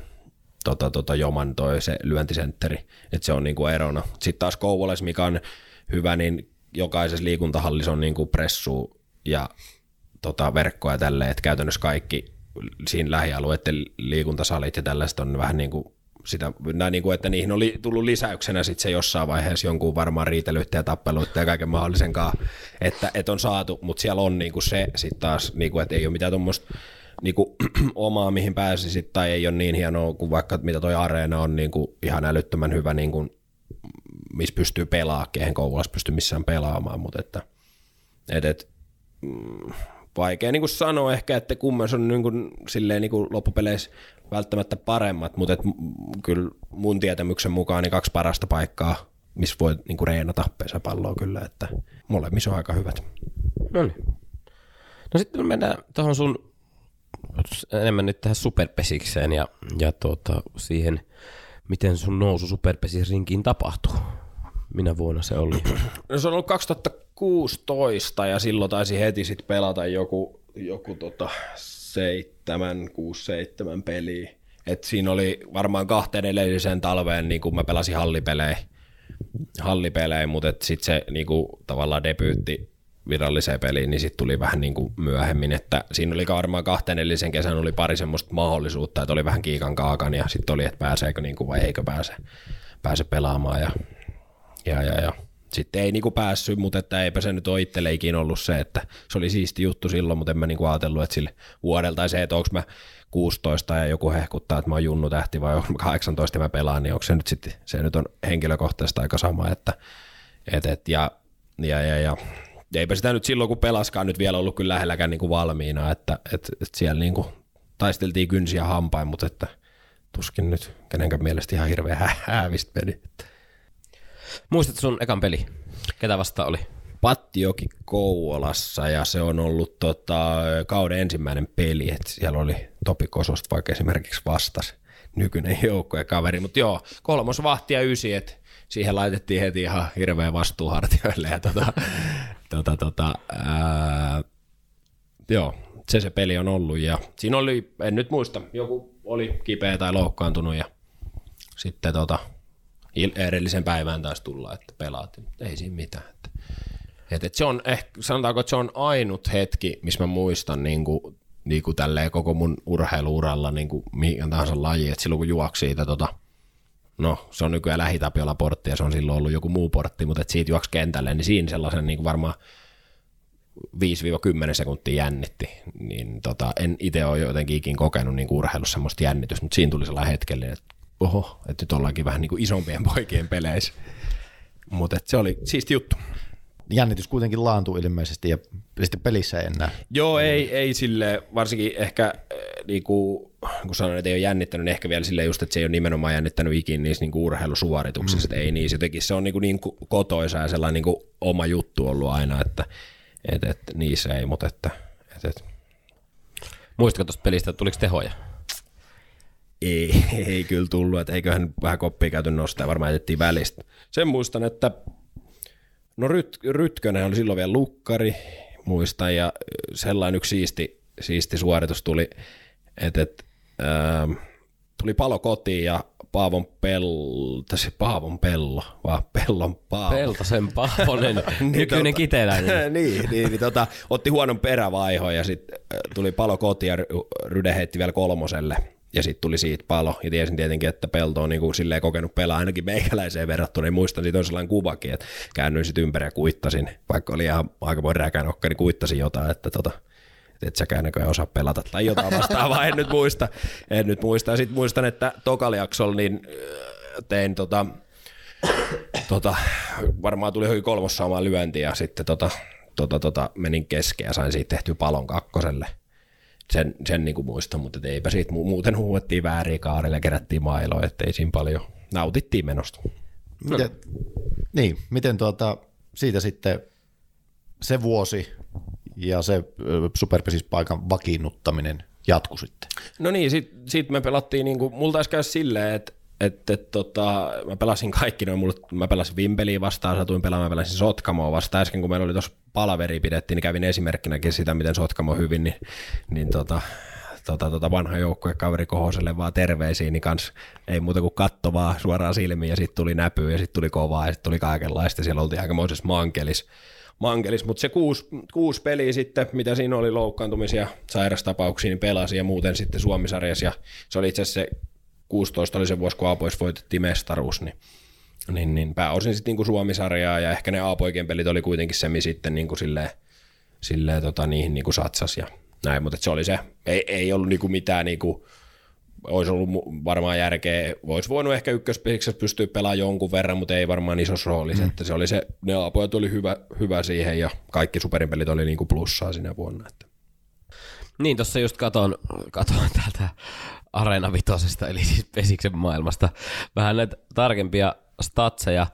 Tota, tota, Joman toi se lyöntisentteri, että se on niinku erona. Sitten taas Kouvolassa, mikä on hyvä, niin jokaisessa liikuntahallissa on niinku pressuu ja tota, verkkoa ja tälleen, että käytännössä kaikki siinä lähialueiden liikuntasalit ja tällaiset on vähän niinku sitä, niinku, että niihin oli tullut lisäyksenä sitten se jossain vaiheessa jonkun varmaan riitelyyttä ja tappeluutta ja kaiken mahdollisenkaan, että et on saatu, mutta siellä on niinku se sitten taas, niinku, että ei ole mitään tuommoista niinku omaa, mihin pääsisit, tai ei ole niin hienoa kuin vaikka mitä toi areena on niinku ihan älyttömän hyvä, niinku, missä pystyy pelaamaan, eihän Kouvolassa pysty missään pelaamaan, mutta että, et, et, vaikea niinku sanoa ehkä, että kumman se on niinku, silleen, niinku loppupeleissä välttämättä paremmat, mutta et, kyllä mun tietämyksen mukaan niin kaksi parasta paikkaa, missä voi niinku reenata pesäpalloa kyllä, että molemmissa on aika hyvät. No niin. No sitten mennään tuohon sun enemmän nyt tähän superpesikseen ja, ja tuota, siihen, miten sun nousu superpesisrinkiin tapahtuu. Minä vuonna se oli? No se on ollut kaksituhattakuusitoista ja silloin taisi heti sit pelata joku, joku tota seitsemän, kuusi, seitsemän peliä. Et siinä oli varmaan kahteen edelliseen talveen, niin kun mä pelasin hallipelejä, hallipelejä mutta sitten se niin tavallaan debyytti viralliseen peliin, niin sitten tuli vähän niin kuin myöhemmin, että siinä oli varmaan kahteen edellisen kesän oli pari semmoista mahdollisuutta, että oli vähän kiikan kaakan ja sitten oli, että pääseekö niin kuin vai eikö pääse, pääse pelaamaan ja, ja, ja, ja. Sitten ei niin kuin päässyt, mutta että eipä se nyt ole itselle ikinä ollut se, että se oli siisti juttu silloin, mutta en mä niin kuin ajatellut, että sille vuodelta se, että onko mä kuusitoista ja joku hehkuttaa, että mä oon junnu tähti vai onko mä kahdeksantoista ja mä pelaan, niin onko se nyt sitten, se nyt on henkilökohtaisesti aika sama, että et, et, ja ja ja ja eipä sitä nyt silloin, kun pelaskaan nyt vielä ollut kyllä lähelläkään niin kuin valmiina, että, että, että siellä niin kuin taisteltiin kynsiä hampain, mutta että tuskin nyt kenenkään mielestä ihan hirveä häävistä peli. Muistatko sun ekan peli? Ketä vastaan oli? Pattijoki Kouvolassa ja se on ollut tota, kauden ensimmäinen peli, että siellä oli Topi Kososta vaikka esimerkiksi vastasi nykyinen joukko ja kaveri, mutta joo, kolmos vahti ja ysi, että siihen laitettiin heti ihan hirveä vastuu hartioille ja tota, tota, tota, ää, joo, se se peli on ollut ja siinä oli, en nyt muista, joku oli kipeä tai loukkaantunut ja sitten tota, edellisen päivään taisi tulla, että pelaat, ei siinä mitään. Että, et, et se on ehkä, sanotaanko, että se on ainut hetki, missä mä muistan niin kuin, niin kuin tälleen koko mun urheiluuralla niin kuin mihin tahansa laji, että silloin kun juoksi siitä tota, no, se on nykyään Lähi-Tapiola-portti ja se on silloin ollut joku muu portti, mutta et siitä juoksi kentälle, niin siinä sellaisen niin kuin varmaan viisi kymmenen sekuntia jännitti. Niin tota, en itse ole jotenkin ikin kokenut niin kuin urheilussa semmoista jännitystä, mutta siinä tuli sellainen hetkellinen, että oho, että nyt ollaankin vähän niin kuin isompien poikien peleissä. Mutta se oli siisti juttu. jännitys kuitenkin laantuu ilmeisesti ja sitten pelissä ei enää. Joo, ei, ei sille varsinkin ehkä, niin kuin, kun sanoin, että ei ole jännittänyt, niin ehkä vielä silleen just, että se ei ole nimenomaan jännittänyt ikinä niissä niin kuin urheilusuorituksissa, mm. että ei niin, jotenkin se on niin, kuin niin kotoisa ja sellainen niin kuin oma juttu ollut aina, että et, et, niissä ei, mutta että... Et, et. Muistatko tuosta pelistä, että tuliko tehoja? Ei, ei kyllä tullut, että eiköhän vähän koppia käyty nostaa, varmaan jätettiin välistä. Sen muistan, että no Ryt, Rytkönen oli silloin vielä lukkari, muistan, ja sellainen yksi siisti, siisti suoritus tuli, että et, ähm, tuli palo kotiin ja Paavon pello, tässä Paavon pello, vaan pellon Paavo. Peltasen Paavonen, nykyinen Kiteläinen. niin, niin, niin tota, otti huonon perävaihon ja sitten tuli palo kotiin ja Ryde heitti vielä kolmoselle. Ja sitten tuli siitä palo, ja tiesin tietenkin, että Pelto on niinku silleen kokenut pelaa ainakin meikäläiseen verrattuna, niin muistan, siitä on sellainen kuvakin, että käännyin sitten ympäri ja kuittasin, vaikka oli ihan aikamoinen räkänokka, niin kuittasin jotain, että tota, et säkään näköjään osaa pelata tai jotain vastaavaa, en nyt muista, en nyt muista. Sitten muistan, että tokaliaksolla niin tein tota, tota, varmaan tuli hyvin kolmossa omaa lyöntiä, ja sitten tota, tota, tota, menin keskeen ja sain siitä tehtyä palon kakkoselle. Sen, sen niin kuin muistan, mutta eipä siitä muuten huuettiin vääriä kaarille ja kerättiin mailoa, ettei siinä paljon. Nautittiin menosta. Miten, niin, miten tuota, siitä sitten se vuosi ja se superpesispaikan vakiinnuttaminen jatkui sitten? No niin, sit, sit me pelattiin, niin kuin, mulla taisi käy silleen, että et, et, tota, mä pelasin kaikki noin, mulla, mä pelasin Vimpeliä vastaan, satuin pelaamaan, mä pelasin Sotkamoa vastaan. Äsken kun meillä oli tuossa palaveri pidettiin, niin kävin esimerkkinäkin sitä, miten Sotkamo hyvin, niin, niin tota, tota, tota vanha joukkuekaveri Kohoselle vaan terveisiin, niin kans ei muuta kuin katto vaan suoraan silmiin, ja sitten tuli näpyä, ja sitten tuli kovaa, ja sitten tuli kaikenlaista, siellä oltiin aikamoisessa mankelis, mankelis. Mutta se kuusi, kuusi peliä sitten, mitä siinä oli loukkaantumisia, sairastapauksia, niin pelasin, ja muuten sitten Suomi-sarjassa, ja se oli itse asiassa se, kuusitoista oli se vuosi, kun A-pois voitettiin mestaruus, niin, niin, niin pääosin sitten niin Suomi-sarjaa ja ehkä ne A-poikien pelit oli kuitenkin se, missä sitten niin kuin silleen, silleen tota, niihin niin kuin satsasi ja näin, mutta se oli se, ei, ei ollut niin kuin mitään, niin kuin, olisi ollut varmaan järkeä, olisi voinut ehkä ykköspesiksessä pystyä pelaamaan jonkun verran, mutta ei varmaan isossa roolissa, mm. että se oli se, ne A-pojat oli hyvä, hyvä siihen ja kaikki superin pelit oli niin kuin plussaa sinä vuonna, että. Niin, tuossa just katon, katon täältä Areena Vitosesta, eli siis Pesiksen maailmasta, vähän näitä tarkempia statseja.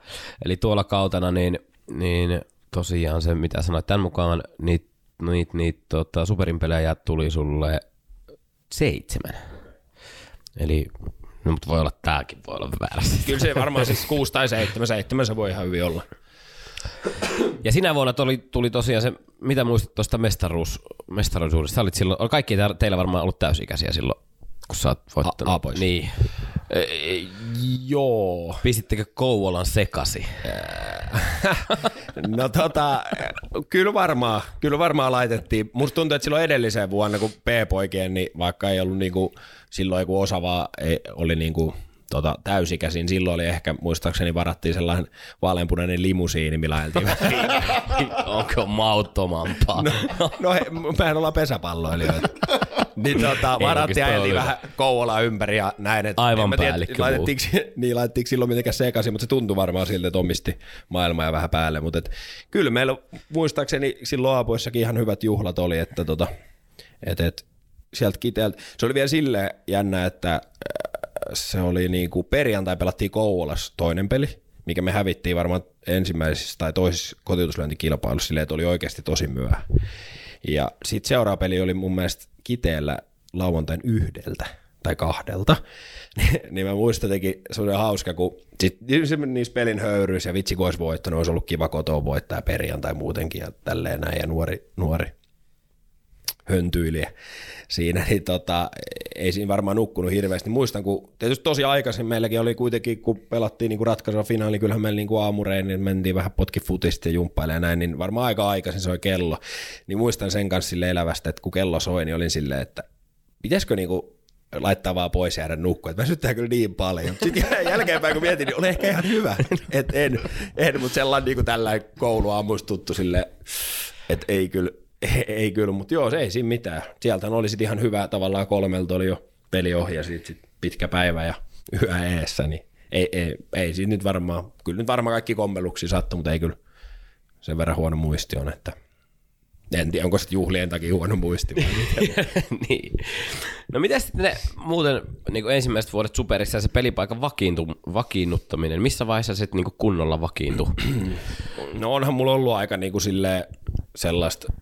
Eli tuolla kautena, niin, niin tosiaan se, mitä sanoit tämän mukaan, niitä niit, niit, tota, superinpelejä tuli sulle seitsemän. Eli, no mutta voi olla, tääkin voi olla väärässä. Kyllä se varmaan siis kuusi tai seitsemän, seitsemän se voi ihan hyvin olla. Ja sinä vuonna tuli, tuli tosiaan se, mitä muistit tuosta mestaruus, mestaruisuudesta. Olit silloin, kaikki teillä varmaan ollut täysikäisiä silloin, kun sä oot voittanut. A, a pois. Niin. E, e, joo. Pistittekö Kouvolan sekasi? No tota, kyllä varmaan, kyllä varmaan laitettiin. Musta tuntuu, että silloin edelliseen vuonna, kun P-poikien, niin vaikka ei ollut niinku, silloin kun osa vaan ei, oli niinku... Tota, täysikäsin. Silloin oli ehkä, muistaakseni varattiin sellainen vaaleanpunainen limusiini, millä ajeltiin. Onko mauttomampaa? No, no he, mehän ollaan pesäpalloilijoita. Niin tota, varattiin, ajeltiin vähän Kouvolaa ympäri ja näin. Et, aivan päällikkövuus. Niin, laitettiinko silloin mitenkään sekaisin, mutta se tuntui varmaan siltä, että omisti maailmaa ja vähän päälle. Mutta et, kyllä meillä muistaakseni silloin Aapuissakin ihan hyvät juhlat oli, että tota, et, et, sieltä Kiteeltä. Se oli vielä silleen jännä, että se oli niinku perjantai pelattiin Kouvolassa toinen peli, mikä me hävittiin varmaan ensimmäisessä tai toisessa kotiutuslyöntikilpailussa silleen, että oli oikeasti tosi myöhä. Ja sitten seuraava peli oli mun mielestä Kiteellä lauantain yhdeltä tai kahdelta. Niin mä muistan teki semmoinen hauska, kun sit niissä pelin höyryys ja vitsi kun olisi voittanut, olisi ollut kiva kotoa voittaa perjantai muutenkin ja tälleen näin ja nuori, nuori. Höntyilijä siinä, niin tota, ei siinä varmaan nukkunut hirveästi. Muistan, kun tietysti tosi aikaisin meilläkin oli kuitenkin, kun pelattiin niin kuin ratkaiseva finaali, kyllähän meillä niin kuin aamureen, niin mentiin vähän potki futista ja jumppailemaan näin, niin varmaan aika aikaisin soi kello. Niin muistan sen kanssa sille elävästä, että kun kello soi, niin olin silleen, että pitäisikö niin kuin laittaa vaan pois ja jäädä nukkua, että väsyttää kyllä niin paljon. Sitten jälkeenpäin kun mietin, niin on ehkä ihan hyvä, että en, en mutta sellainen niin kuin tällainen kouluaamuista tuttu silleen, että ei kyllä. Ei, ei kyllä, mutta joo, se ei siinä mitään. Sieltä oli sitten ihan hyvä, tavallaan kolmelta oli jo peliohja, sit, sit pitkä päivä ja yö eessä, niin ei, ei, ei siinä nyt varmaan, kyllä nyt varmaan kaikki kommeluksia sattui, mutta ei kyllä sen verran huono muisti on, että en tiedä, onko sitten juhlien takia huono muisti. Niin. No miten sitten ne muuten niin ensimmäiset vuodet superissa se pelipaikan vakiintu- vakiinnuttaminen, missä vaiheessa se niin kunnolla vakiintui? No onhan mulla ollut aika niin silleen sellaista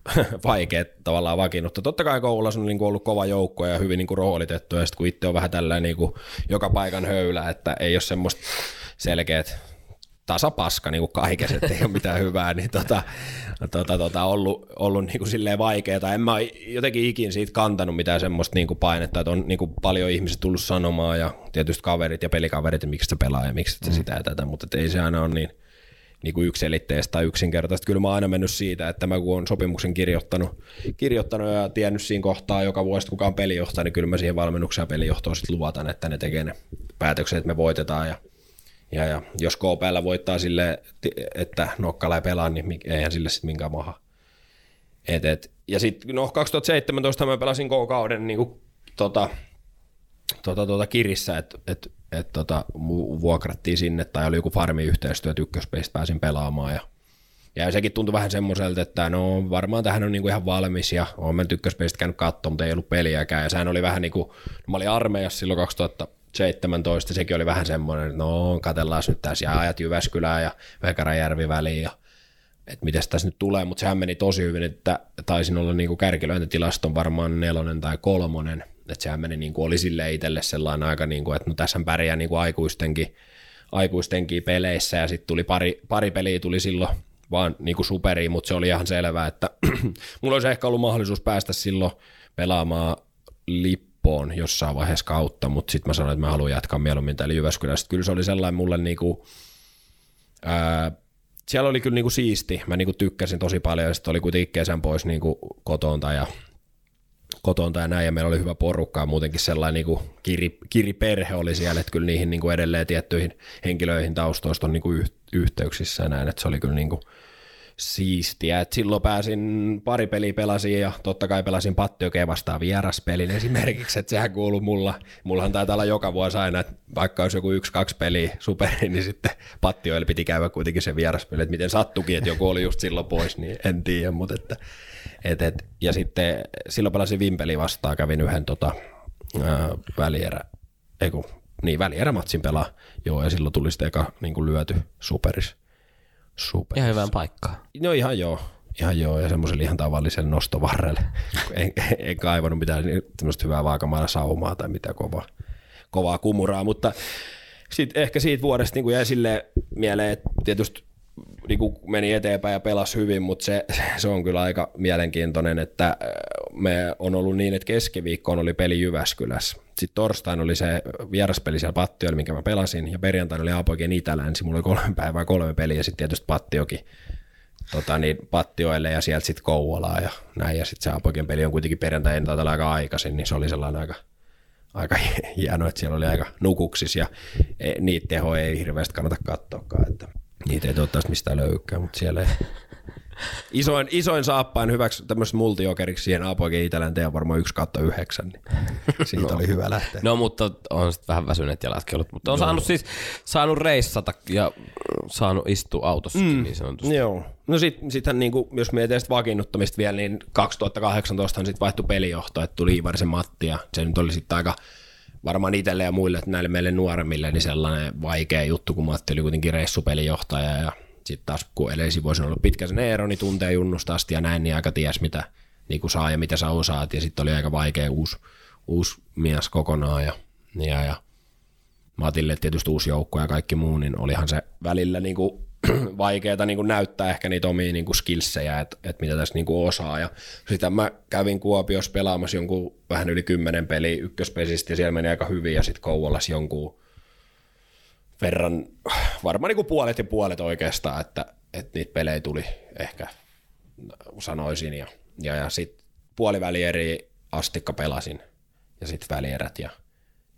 vaikeaa tavallaan vakiinnutta. Totta kai Kouvolassa on niin ollut kova joukko ja hyvin niin roolitettu, ja sitten kun itse on vähän tällainen niin joka paikan höylä, että ei ole semmoista selkeät tasapaska niin kuin kaikessa, ettei ole mitään hyvää, niin tota, tota, tota, ollut, ollut niin kuin silleen vaikeaa. En mä jotenkin ikin siitä kantanut mitään semmoista niin kuin painetta, että on niin kuin paljon ihmisiä tullut sanomaan ja tietysti kaverit ja pelikaverit, että miksi se pelaa ja miksi se mm. sitä ja tätä, mutta ei se aina ole niin, niin kuin yksiselitteistä tai yksinkertaista. Kyllä mä oon aina mennyt siitä, että mä kun oon sopimuksen kirjoittanut, kirjoittanut ja tiennyt siinä kohtaa joka vuosi, kuka on pelijohtaja, niin kyllä mä siihen valmennukseen ja pelijohtoon sitten luotan, että ne tekee ne päätökset, että me voitetaan ja Ja, ja jos K P:llä voittaa sille, että Nokkala ei pelaa, niin eihän sille sitten minkään maha. Et, et. Ja sitten no, kaksituhattaseitsemäntoista mä pelasin K-kauden niin kuin, tota, tota, tota, kirissä, että et, et, tota, vuokrattiin sinne tai oli joku farmiyhteistyö, että ykköspeistä pääsin pelaamaan. Ja, ja sekin tuntui vähän semmoiselta, että no varmaan tähän on niin kuin ihan valmis ja olen mennyt ykköspeistä käynyt katsoa, mutta ei ollut peliäkään. Ja sehän oli vähän niin kuin, no, mä olin armeijassa silloin kaksituhattaseitsemäntoista, sekin oli vähän semmoinen, että no katsellaan nyt tässä ja ajat Jyväskylään ja Vekaranjärvi väliin ja että miten tässä nyt tulee, mutta sehän meni tosi hyvin, että taisin olla niinku kärkilöintitilaston varmaan nelonen tai kolmonen, että sehän meni niinku, oli silleen itselle sellainen aika, niinku, että no tässä pärjää niinku aikuistenkin, aikuistenkin peleissä ja sitten tuli pari, pari peliä tuli silloin vaan niinku superiin, mutta se oli ihan selvää, että mulla olisi ehkä ollut mahdollisuus päästä silloin pelaamaan lippuun jossain vaiheessa kautta, mutta sitten mä sanoin, että mä haluan jatkaa mieluummin täällä Jyväskylässä. Kyllä se oli sellainen mulle, niinku, ää, siellä oli kyllä niinku siisti, mä niinku tykkäsin tosi paljon, ja sitten oli kuitenkin kesän pois niinku kotonta ja, kotonta ja näin, ja meillä oli hyvä porukka, ja muutenkin sellainen niinku kiri, kiriperhe oli siellä, että kyllä niihin niinku edelleen tiettyihin henkilöihin taustoista on niinku yh, yhteyksissä ja näin, että se oli kyllä niinku siistiä, että silloin pääsin pari peliä pelasin ja totta kai pelasin Pattijokia vastaan vieraspelin esimerkiksi, että sehän kuului mulla, mullahan taitaa olla joka vuosi aina, että vaikka olisi joku yksi, kaksi peliä superiin, niin sitten Pattijoilla piti käydä kuitenkin se vieraspeli, että miten sattukin, että joku oli just silloin pois, niin en tiedä, mutta että, et, et. Ja sitten silloin pelasin Vimpeli vastaan, kävin yhden tota, ää, välierä, ei kun, niin välierämatsin pelaa, joo, ja silloin tuli sitten eka niin lyöty superis. Super. Ihan hyvään paikkaan. No ihan joo, ihan joo, ja semmoiselle ihan tavalliselle nostovarrelle. en, en kaivannut mitään tämmöistä hyvää vaakamailla saumaa tai mitään kovaa, kovaa kumuraa, mutta sit ehkä siitä vuodesta niin kuin jäi silleen mieleen, että tietysti niin kuin meni eteenpäin ja pelasi hyvin, mutta se, se on kyllä aika mielenkiintoinen, että me on ollut niin, että keskiviikkoon oli peli Jyväskylässä. Sitten torstaina oli se vieraspeli siellä Pattijoilla, minkä mä pelasin, ja perjantaina oli Aapoikien Itä-Länsi, mulla oli kolme päivää kolme peliä, ja sitten tietysti Pattijoki tota niin, Pattijoille, ja sieltä sitten Kouvolaa ja näin, ja sitten se Aapoikien peli on kuitenkin perjantaina tällä aika aikaisin, niin se oli sellainen aika, aika hieno, että siellä oli aika nukuksis, ja niitä tehoja ei hirveästi kannata katsoakaan, että niitä ei toivottavasti mistään löydykään, mutta siellä ei. Isoin, isoin saappain hyväksi tämmöisessä multijokeriksi siihen Aapoikien Itä-Länteen on varmaan yksi yhdeksän, niin siitä no. oli hyvä lähteä. No mutta on sitten vähän väsyneet jalatkin ollut, mutta on no. saanut siis saanut reissata ja saanut istua autossakin mm. niin sanotusti. Joo, no sit, sittenhän niinku, jos mietitään sitten vakiinnuttamista vielä, niin kaksituhattakahdeksantoistahan sitten vaihtui pelijohto, että tuli Ivarisen Matti ja se nyt oli sitten aika varmaan itselle ja muille, että näille meille nuoremmille, niin sellainen vaikea juttu, kun Matti oli kuitenkin reissupelijohtaja ja sitten taas kun edellisiin vuosina ollut pitkä sen Eero, niin tuntee junnusta asti ja näin, niin aika ties mitä niin kuin saa ja mitä sä osaat. Ja sitten oli aika vaikea uusi, uusi mies kokonaan. Ja, ja, ja Matille tietysti uusi joukko ja kaikki muu, niin olihan se välillä niin kuin vaikeaa niin kuin näyttää ehkä niitä omia niin kuin skillsejä, että et mitä tässä niin kuin osaa. Ja sitä mä kävin Kuopiossa pelaamassa jonkun vähän yli kymmenen peliä ykköspesistä ja siellä meni aika hyvin ja sitten Kouvolassa jonkun verran, varmaan niin kuin puolet ja puolet oikeastaan, että, että niitä pelejä tuli ehkä, sanoisin, ja, ja, ja sitten puolivälieri astikka pelasin, ja sitten välierät ja,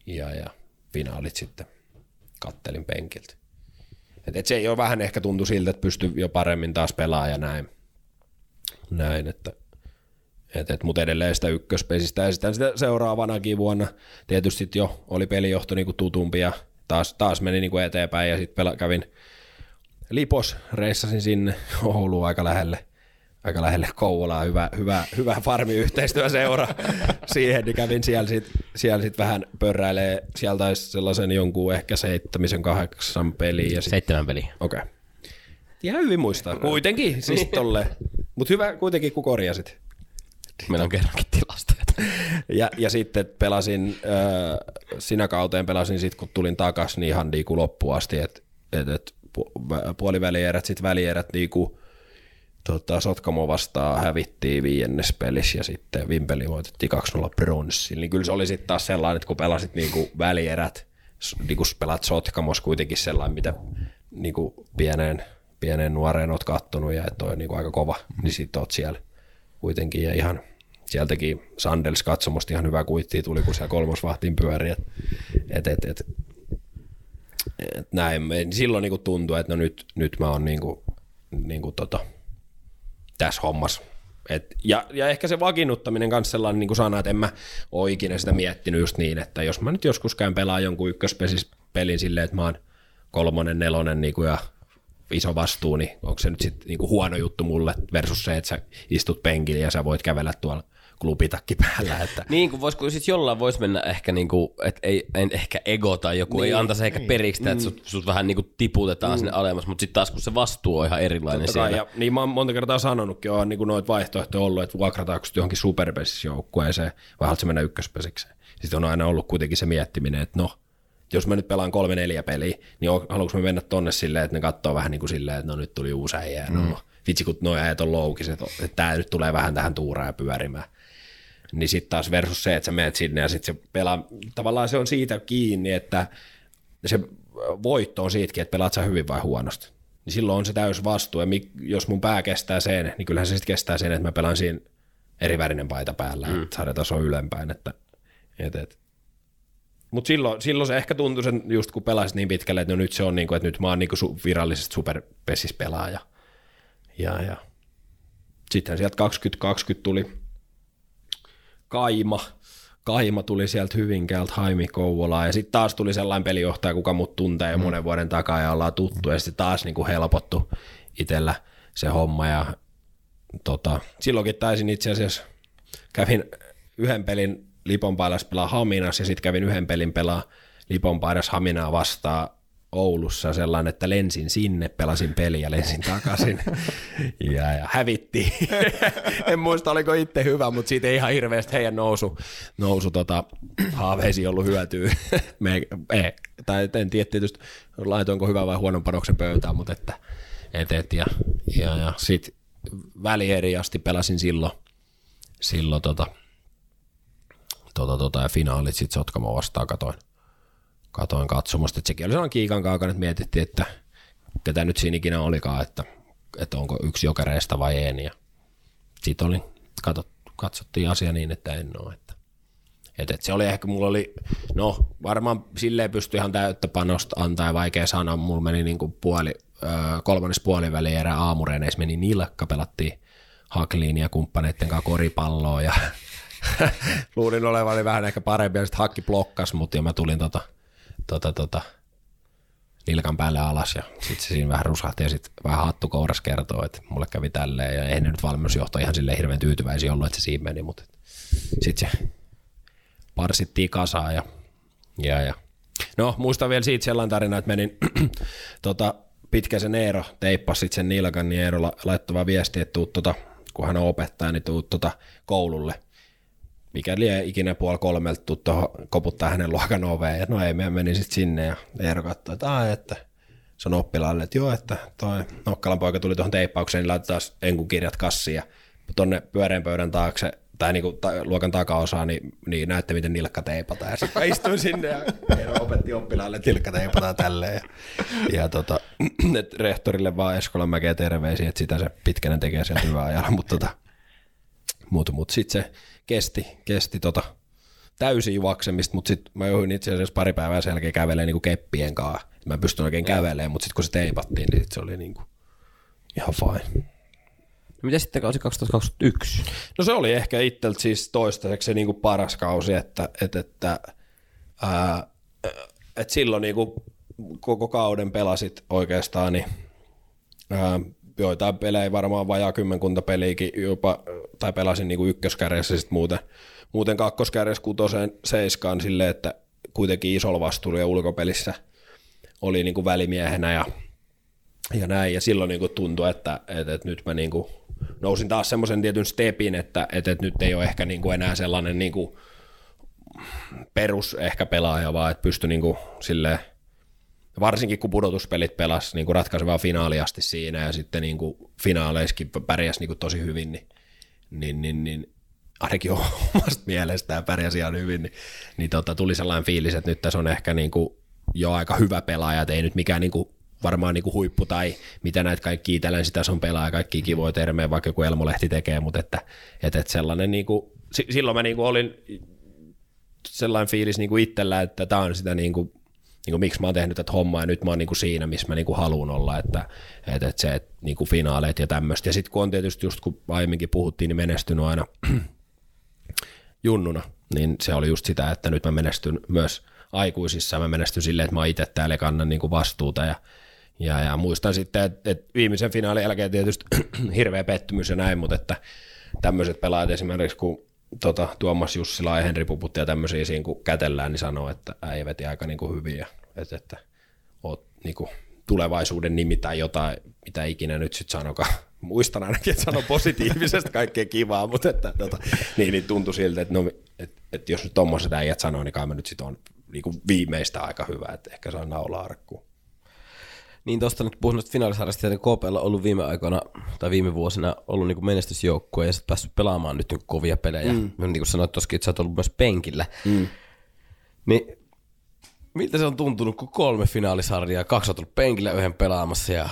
ja, ja finaalit sitten kattelin penkiltä. Et, et se ei ole vähän ehkä tuntu siltä, että pystyi jo paremmin taas pelaamaan ja näin, näin että Et, et, mutta edelleen sitä ykköspesistä, ja sitten sitä seuraavanakin vuonna tietysti jo oli pelijohto niin kuin tutumpi, ja Taas, taas meni niinku eteenpäin ja sitten kävin Lipos, reissasin sinne Ouluun aika lähelle, aika lähelle Kouvolaa, hyvä, hyvä, hyvä farmiyhteistyöseura siihen, niin kävin siellä sitten siellä sit vähän pörräilee, siellä taisi sellaisen jonkun ehkä seitsemisen kahdeksan peliä. Seitsemän peliä. Okei. Okay. Ihan hyvin muistaa, kuitenkin, siis tolle. Mut hyvä kuitenkin, kun korjasit. Meillä on kerrankin tilastoja. Ja, ja sitten pelasin, äh, sinä kauteen pelasin sitten, kun tulin takaisin, niin ihan niinku loppuun asti, että et, et, puolivälierät, sitten välierät niinku tota, Sotkamo vastaan hävittiin viiennes pelissä ja sitten Vimpeli voitettiin kaksi nolla bronssilla. Niin kyllä se oli sitten taas sellainen, että kun pelasit niinku välierät, niin kun pelat Sotkamos kuitenkin sellainen, mitä niinku pieneen, pieneen nuoreen oot kattonut ja että on niinku aika kova, niin sitten oot siellä kuitenkin ja ihan... Sieltäkin Sandels katsomusta ihan hyvää kuittia tuli, kun siellä kolmosvahtiin pyöri. Et, et, et, et, et näin. Silloin niinku tuntui, että no nyt, nyt mä oon niinku, niinku tota, tässä hommassa. Et, ja, ja ehkä se vakiinnuttaminen kanssa sellainen niinku sana, että en mä oo ikinä sitä miettinyt just niin, että jos mä nyt joskus käyn pelaa jonkun ykköspelin silleen, että mä oon kolmonen, nelonen niinku ja iso vastuu, niin onko se nyt sitten niinku huono juttu mulle versus se, että sä istut penkillä ja sä voit kävellä tuolla klubitakki päällä. Että. Niin kuin vois, kun sit jollain voisi mennä ehkä, niinku, että ei en ehkä ego tai joku niin, ei antaisi niin, ehkä periksi, että mm. sut, sut vähän niinku tiputetaan mm. sinne alemmas, mutta sitten taas kun se vastuu on ihan erilainen siellä. Ja, niin mä oon monta kertaa sanonutkin, on niinku noita vaihtoehtoja ollut, että vuokrataanko johonkin superpesisjoukkueeseen vai haluatko mennä ykköspesikseen. Sitten on aina ollut kuitenkin se miettiminen, että no, jos mä nyt pelaan kolme neljä peliä, niin haluanko mä mennä tonne silleen, että ne katsoo vähän niin kuin silleen, että no nyt tuli uusi äijä, no mm. vitsi kun noi äijät on loukis, että tää nyt tulee vähän tähän tuuraan ja pyörimään. Niin sit taas versus se, että sä menet sinne ja sit se pelaa, tavallaan se on siitä kiinni, että se voitto on siitäkin, että pelaat sä hyvin vai huonosti. Niin silloin on se täys vastuu ja jos mun pää kestää sen, niin kyllähän se sit kestää sen, että mä pelaan siinä erivärinen paita päällä, mm. että sarjataso on ylempään, että et, et. Mutta silloin, silloin se ehkä tuntui sen, just kun pelasit niin pitkälle, että no nyt se on niin kuin, että nyt mä oon niin kuin virallisesti superpesispelaaja. Ja, ja. Sittenhän sieltä kaksituhattakaksikymmentä tuli Kaima. Kaima tuli sieltä Hyvinkäältä, Haimi Kouvolaa. Ja sitten taas tuli sellainen pelijohtaja, kuka mut tuntee jo monen vuoden takaa ja ollaan tuttu. Ja sitten taas niin kuin helpottu itsellä se homma. Ja, tota, silloinkin taisin itse asiassa, kävin yhden pelin, Lipon Pailas pelaa Haminassa ja sitten kävin yhden pelin pelaa Lipon Pailas Haminaa vastaan Oulussa sellainen, että lensin sinne, pelasin peliä ja lensin takaisin ja, ja hävittiin. En muista oliko itse hyvä, mutta siitä ei ihan hirveästi heidän nousu, nousu tota, haaveisiin ollut hyötyä. Me, eh, tai en tiedä tietysti laitoinko hyvä vai huonon panoksen pöytään, mutta että et, et, ja, ja, ja. Sitten välieri asti pelasin silloin, silloin tota, Tota, tota, ja finaalit sitten Sotkamo vastaan katoin, katoin katsomasta. Et sekin oli sellainen kiikan kaakana, että mietittiin, että ketä nyt siinä ikinä olikaan, että, että onko yksi jokereista vai en. Ja sitten oli, katot, katsottiin asia niin, että en ole. Että, et, et se oli ehkä, mulla oli, no varmaan silleen pystyi ihan täyttä panosta antaa ja vaikea sana. Mulla meni niin kuin puoli, kolmannes puoliväliin erään aamureeneissä meni nilkka, pelattiin Hakliin ja kumppaneiden kanssa koripalloa ja... Luulin olevani vähän ehkä parempi ja sitten Hakki blokkasi mut ja mä tulin tota, tota, tota, nilkan päälle alas ja sitten se siinä vähän rusahti ja sitten vähän hattu kouras kertoo, että mulle kävi tälleen ja eihän nyt valmennusjohto ihan silleen hirveän tyytyväisiä ollut, että se siinä meni, mutta sitten se parsittiin kasaan ja, ja, ja. No muistan vielä siitä sellainen tarina, että menin tota, pitkä sen Eero teippasi sitten sen nilkan, niin Eero laittava viesti, että tuut tota, kun hän on opettaja, niin tuut tota, koululle. Mikäli ei ikinä puoli kolmelta tuu tuohon koputtaa hänen luokan oveen, ja no ei, mä menin sitten sinne, ja Eero katsoi, että, että se on oppilaalle, että joo, että toi Nokkalan poika tuli tuohon teippaukseen, niin laitetaan enkun kirjat kassiin, ja tuonne pyöreän pöydän taakse, tai niinku ta- luokan takaosaan, niin, niin näytti, miten nilkka teipataan, ja sitten mä istuin sinne, ja Eero opetti oppilaalle, että nilkka teipataan tälleen, ja, ja tota, rehtorille vaan Eskolammäkeä terveisiä, että sitä se pitkänen tekee sieltä hyvää ajalla, mutta tota, mut, mut sitten se kesti, kesti tota, täysin juoksemista, mutta sitten mä joudun itse asiassa pari päivää sen jälkeen kävelemään niinku keppien kanssa. Mä en pystynyt oikein kävelemään, mutta sitten kun se teipattiin, niin se oli niinku ihan fine. No mitä sitten kausi kaksituhattakaksikymmentäyksi? No se oli ehkä itseltä siis toistaiseksi se niinku paras kausi, että, että, että ää, et silloin niinku koko kauden pelasit oikeastaan niin Ää, joitain pelejä, varmaan vajaa kymmenkunta peliäkin jopa, tai pelasin niin kuin ykköskärjessä, sitten muuten, muuten kakkoskärjessä kutoseen seiskaan silleen, että kuitenkin isolla vastuulla ja ulkopelissä oli niin kuin välimiehenä ja, ja näin, ja silloin niin kuin tuntui, että, että, että nyt mä niin kuin nousin taas semmoisen tietyn stepin, että, että nyt ei ole ehkä niin kuin enää sellainen niin kuin perus ehkä pelaaja, vaan että pystyi niin kuin silleen, varsinkin kun pudotuspelit pelasi niin kuin ratkaisevaa finaaliasti siinä ja sitten niin kuin finaaleissakin pärjäsi niin kuin tosi hyvin, niin, niin, niin, niin ainakin omasta mielestään pärjäsi ihan hyvin, niin, niin tota, tuli sellainen fiilis, että nyt tässä on ehkä niin kuin jo aika hyvä pelaaja, että ei nyt mikään niin kuin varmaan niin kuin huippu tai mitä näitä kaikki itälleen, sitä se on pelaaja, kaikki kivoja termejä, vaikka joku Elmolehti tekee, mutta että, että, että sellainen, niin kuin, silloin mä niin kuin olin sellainen fiilis niin kuin itsellä, että tämä on sitä niin kuin, niin kuin, miksi mä oon tehnyt tätä hommaa ja nyt mä oon niin kuin siinä, missä mä niin kuin haluan olla, että, että, että se, että niin kuin finaaleet ja tämmöistä. Ja sitten kun on tietysti just, kun aiemminkin puhuttiin, niin menestynyt aina junnuna, niin se oli just sitä, että nyt mä menestyn myös aikuisissa, mä menestyn silleen, että mä oon itse täällä kannan niin kuin vastuuta ja, ja, ja muistan sitten, että, että viimeisen finaalin jälkeen tietysti hirveä pettymys ja näin, mutta että tämmöiset pelaajat esimerkiksi, kun Tota, Tuomas Jussila ja Henri Puputti ja tämmöisiä siinä kun kätellään, niin sanoo, että äijä veti aika niin kuin hyvin ja että, että oot niin kuin tulevaisuuden nimi tai jotain, mitä ikinä nyt sitten sanokaan. Muistan ainakin, että sano positiivisesti kaikkea kivaa, mutta että, tota, niin, niin tuntui siltä, että, no, että, että jos nyt tommoset äijät sanoo, niin kai mä nyt sitten on niin kuin viimeistä aika hyvä, että ehkä saa naulaa arkkuun. Niin tuosta nyt puhun noista finaalisarjasta, että K P:llä on ollut viime aikoina tai viime vuosina ollut niin menestysjoukkue ja sä oot päässyt pelaamaan nyt niin kovia pelejä. Mm. Niin kuin sanoit tuossakin, että sä oot ollut myös penkillä. Mm. Niin miltä se on tuntunut, kun kolme finaalisarjaa, kaksi on tullut penkillä yhden pelaamassa ja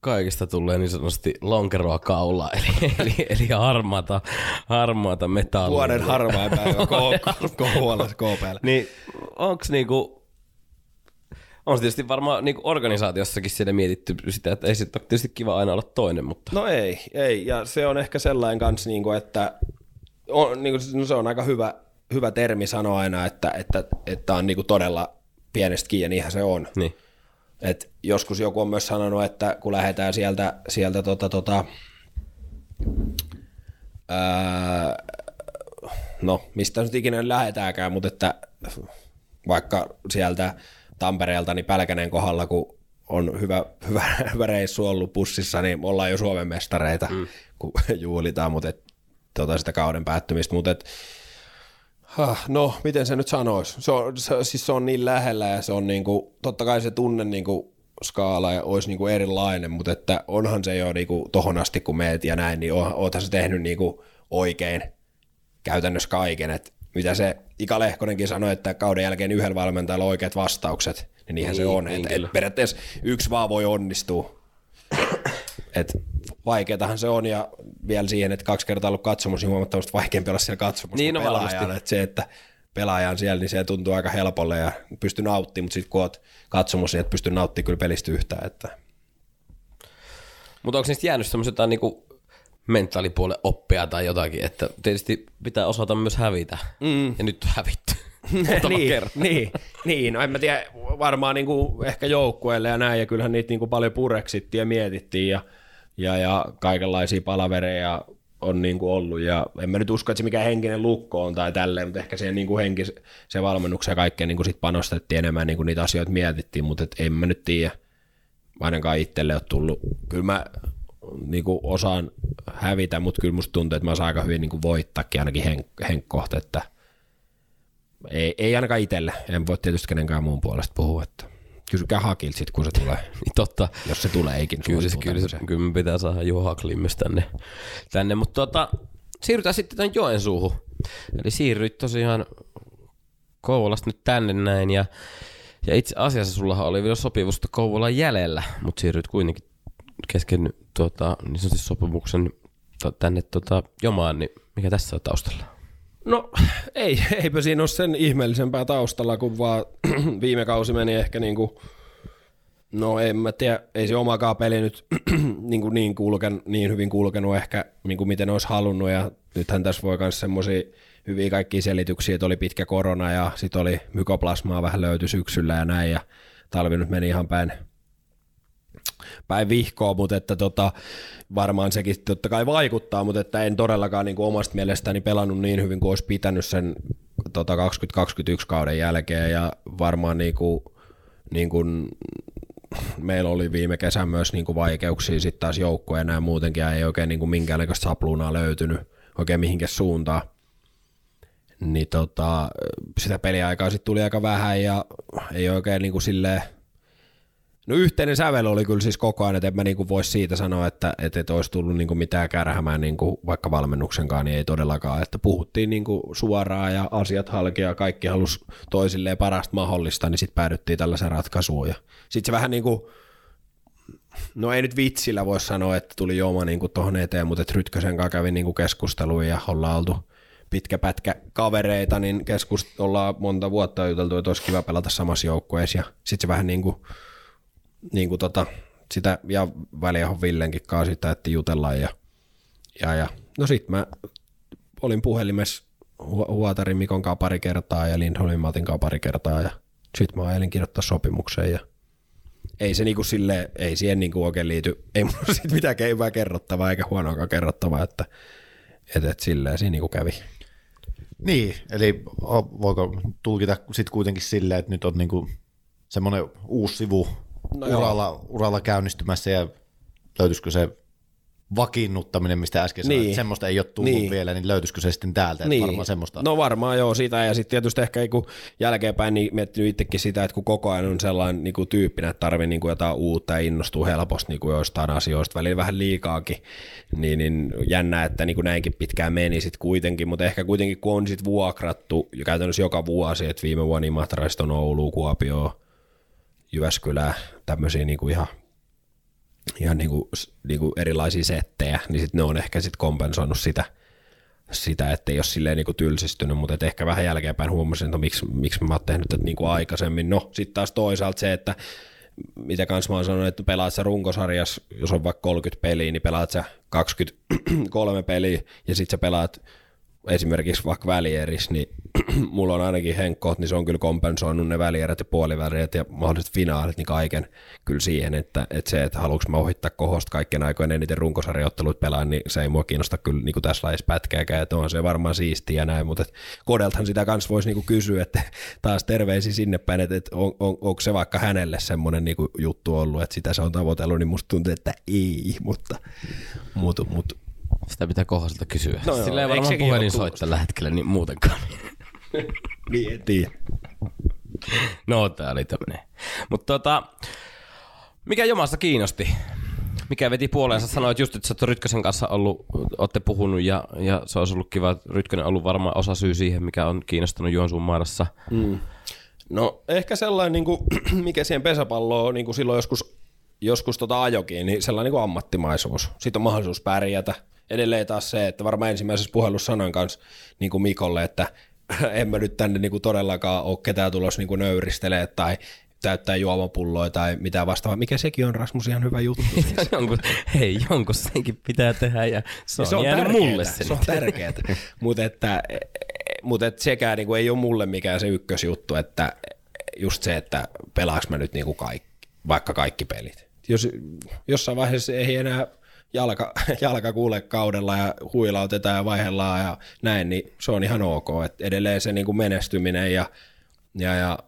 kaikista tulee niin sanotusti lonkeroa kaulaa, eli, eli, eli harmaata, harmaata metallia. Vuoden harmaa päivä Kouvolassa K P:llä. Niin onks niinku... On tietysti varmaan niin organisaatiossakin siellä mietitty sitä, että ei se tietysti kiva aina olla toinen, mutta... No ei, ei. Ja se on ehkä sellainen kanssa, niin kuin, että on, niin kuin, no se on aika hyvä, hyvä termi sanoa aina, että, että, että on niin kuin todella pienestä kiinni, ja niinhän se on. Niin. Et joskus joku on myös sanonut, että kun lähdetään sieltä, sieltä tota, tota, ää, no mistä nyt ikinä lähdetäänkään, mutta että vaikka sieltä Tampereelta, niin Pälkäneen kohdalla, kun on hyvä, hyvä, hyvä reissu ollut bussissa, niin ollaan jo Suomen mestareita, mm. kun juhlitaan, mutta et, tota sitä kauden päättymistä. Mutta et, huh, no, miten se nyt sanoisi? Se on, se, siis se on niin lähellä ja se on niinku, totta kai se tunne niinku skaala ja olisi niinku erilainen, mutta että onhan se jo niinku tohon asti, kun meet ja näin, niin on, oothan se tehnyt niinku oikein käytännössä kaiken, että mitä se Ika Lehtonenkin sanoi, että kauden jälkeen yhden valmentajalla on oikeat vastaukset, niin niinhän niin, se on. Niin, et, et periaatteessa yksi vaan voi onnistua. Et vaikeatahan se on, ja vielä siihen, että kaksi kertaa ollut katsomus, niin huomattavasti vaikeampi olla siellä katsomus niin, kuin no, pelaajalla. Et se, että pelaaja on siellä, niin se tuntuu aika helpolle ja pystyy nauttimaan, mutta sitten kun olet katsomus, niin et pysty nauttimaan kyllä pelistä yhtään. Että... Mutta onko niistä jäänyt semmoiset jotain... Niinku... mentaalipuolen oppia tai jotakin, että tietysti pitää osata myös hävitä, mm. ja nyt on hävitty muutama niin, kerran. Niin, niin, no en mä tiedä, varmaan niinku ehkä joukkueelle ja näin, ja kyllähän niitä niinku paljon pureksittiin ja mietittiin, ja, ja, ja kaikenlaisia palavereja on niinku ollut, ja en mä nyt usko, että se mikä henkinen lukko on tai tälleen, mutta ehkä siihen niinku henkis, se valmennuksen ja kaikkeen niinku sit panostettiin enemmän, niinku niitä asioita mietittiin, mutta et en mä nyt tiedä, ainakaan itselle ole tullut, kyllä mä niinku osaan hävitä, mutta kyllä musta tuntuu, että mä osaan aika hyvin niinku voittaakin ainakin henk- henkkohta, että ei, ei ainakaan itsellä, en voi tietysti kenenkään muun puolesta puhua, että kysykää Hakilta sit, kun se tulee, niin totta, jos se tulee eikin. Kyllä, kyllä, kyllä pitää saada Juha Hakliin myös tänne, tänne. Mutta tuota, siirrytään sitten tämän Joensuuhun, eli siirryt tosiaan Kouvolasta nyt tänne näin, ja, ja itse asiassa sullahan oli vielä sopivusta Kouvolan jäljellä, mutta siirryt kuitenkin kesken tuota, niin sanotusti sopimuksen tänne tuota, Jomaan, niin mikä tässä on taustalla? No ei, eipä siinä ole sen ihmeellisempää taustalla, kun vaan viime kausi meni ehkä niin kuin, no en mä tiedä, ei se omakaan peli nyt niin, kuin niin, kulken, niin hyvin kulkenut ehkä niin kuin miten olisi halunnut, ja nythän tässä voi myös semmoisia hyviä kaikkia selityksiä, että oli pitkä korona ja sitten oli mykoplasmaa vähän löytyi syksyllä ja näin, ja talvi nyt meni ihan päin päin vihkoa, mutta että tota, varmaan sekin totta kai vaikuttaa, mutta että en todellakaan niin kuin omasta mielestäni pelannut niin hyvin kuin olisi pitänyt sen tota, kaksikymmentä kaksikymmentäyksi kauden jälkeen, ja varmaan niin kuin, niin kuin meillä oli viime kesän myös niin kuin vaikeuksia sitten taas joukkoja ja näin muutenkin, ja ei oikein niin kuin minkäänlaista sapluunaa löytynyt oikein mihinkä suuntaan, niin tota, sitä peliaikaa sitten tuli aika vähän ja ei oikein niin kuin silleen. No yhteinen sävel oli kyllä siis koko ajan, että en mä niin kuin voisi siitä sanoa, että et, et olisi tullut niin kuin mitään kärhämään niin kuin vaikka valmennuksenkaan, niin ei todellakaan, että puhuttiin niin kuin suoraan ja asiat halki ja kaikki halusi toisilleen parasta mahdollista, niin sitten päädyttiin tällaiseen ratkaisuun. Sitten se vähän niin kuin, no ei nyt vitsillä voi sanoa, että tuli Jooma niin kuin tuohon eteen, mutta Rytkösen kanssa kävi niin kuin keskusteluun ja ollaan oltu pitkä pätkä kavereita, niin keskust- ollaan monta vuotta juteltu, että olisi kiva pelata samassa joukkueessa, ja sitten se vähän niin kuin niin kuin tota, sitä, ja väliähän Villenkin kanssa sitä, että jutellaan, ja, ja, ja. No sit mä olin puhelimessa Hu- Huotari Mikon kanssa pari kertaa, ja Lindholmin Matin kanssa pari kertaa, ja sit mä ajelin kirjoittaa sopimukseen, ja ei se niinku silleen, ei siihen niinku oikein liity, ei mun sit mitään hyvää kerrottavaa, eikä huonoakaan kerrottavaa, että et, et silleen siinä niinku kävi. Niin, eli voiko tulkita sit kuitenkin silleen, että nyt on niinku semmoinen uusi sivu, No uralla, uralla käynnistymässä, ja löytyisikö se vakiinnuttaminen, mistä äsken sanoin, niin. Että semmoista ei ole tullut niin. vielä, niin löytyisikö se sitten täältä, että niin. varmaan semmoista? No varmaan joo, sitä, ja sitten tietysti ehkä kun jälkeenpäin niin miettinyt itsekin sitä, että kun koko ajan on sellainen niin kuin tyyppinä, että tarvii niin kuin jotain uutta ja innostuu helposti niin kuin joistain asioista, välillä vähän liikaakin, niin, niin jännää, että niin kuin näinkin pitkään meni sitten kuitenkin, mutta ehkä kuitenkin kun on sitten vuokrattu käytännössä joka vuosi, että viime vuonna Imahtaraista on Ouluun, Kuopioon, Jyväskylää, tämmöisiä niinku ihan, ihan niinku, niinku erilaisia settejä, niin sit ne on ehkä sit kompensoinut sitä, sitä ettei ole silleen niinku tylsistynyt, mutta et ehkä vähän jälkeenpäin huomasin, että miksi, miksi mä oon tehnyt tätä niinku aikaisemmin. No sit taas toisaalta se, että mitä kans mä oon sanonut, että pelaat sä runkosarjassa, jos on vaikka kolmekymmentä peliä, niin pelaat sä kaksikymmentäkolme peliä, ja sit sä pelaat esimerkiksi vaikka välieris, niin mulla on ainakin henkkoht, niin se on kyllä kompensoinut ne välierät ja puolivälierät ja mahdolliset finaalit, niin kaiken kyllä siihen, että, että se, että haluanko mä ohittaa kohosta kaikkien aikojen eniten runkosarjoitteluita pelaan, niin se ei mua kiinnosta kyllä niin kuin tässä lajissa pätkääkään, että on se varmaan siistiä ja näin, mutta Kodeltahan sitä kanssa voisi niin kysyä, että taas terveisiä sinne päin, että, että on, on, onko se vaikka hänelle semmoinen niin juttu ollut, että sitä se on tavoitellut, niin musta tuntuu, että ei, mutta mut, mut. Sitä pitää kohdalta kysyä. No sillä ei varmaan puhelin soi tällä hetkellä, niin muutenkaan. Niin en tiedä. No tää oli tämmönen. Mutta tota, mikä Jomassa kiinnosti? Mikä veti puoleensa? Sanoit just, että sä oot Rytkösen kanssa ollut, ootte puhunut ja, ja se olisi ollut kiva. Rytkönen on ollut varmaan osa syy siihen, mikä on kiinnostanut Joensuun Mailassa. Mm. No ehkä sellainen, niin kuin, mikä siihen pesäpalloon niin kuin silloin joskus joskus tota ajokin, niin sellainen niin kuin ammattimaisuus. Sitten on mahdollisuus pärjätä. Edelleen taas se, että varmaan ensimmäisessä puhelussa sanoin kanssa niin kuin Mikolle, että en mä nyt tänne niin kuin todellakaan ole ketään tulossa niin kuin nöyristelee tai täyttää juomapulloja tai mitään vastaavaa. Mikä sekin on, Rasmus, ihan hyvä juttu. Siis. jonkun, hei, jonkun senkin pitää tehdä ja se on, se on jäänyt tärkeätä, mulle sen. Se on tärkeää, mutta mut sekään niin kuin ei ole mulle mikään se ykkösjuttu, että just se, että pelaaks mä nyt niin kuin kaikki, vaikka kaikki pelit. Jos jossain vaiheessa ei enää jalka, jalka kuule kaudella ja huilautetaan ja vaihdellaan ja näin, niin se on ihan ok. Et edelleen se niin kuin menestyminen ja, ja, ja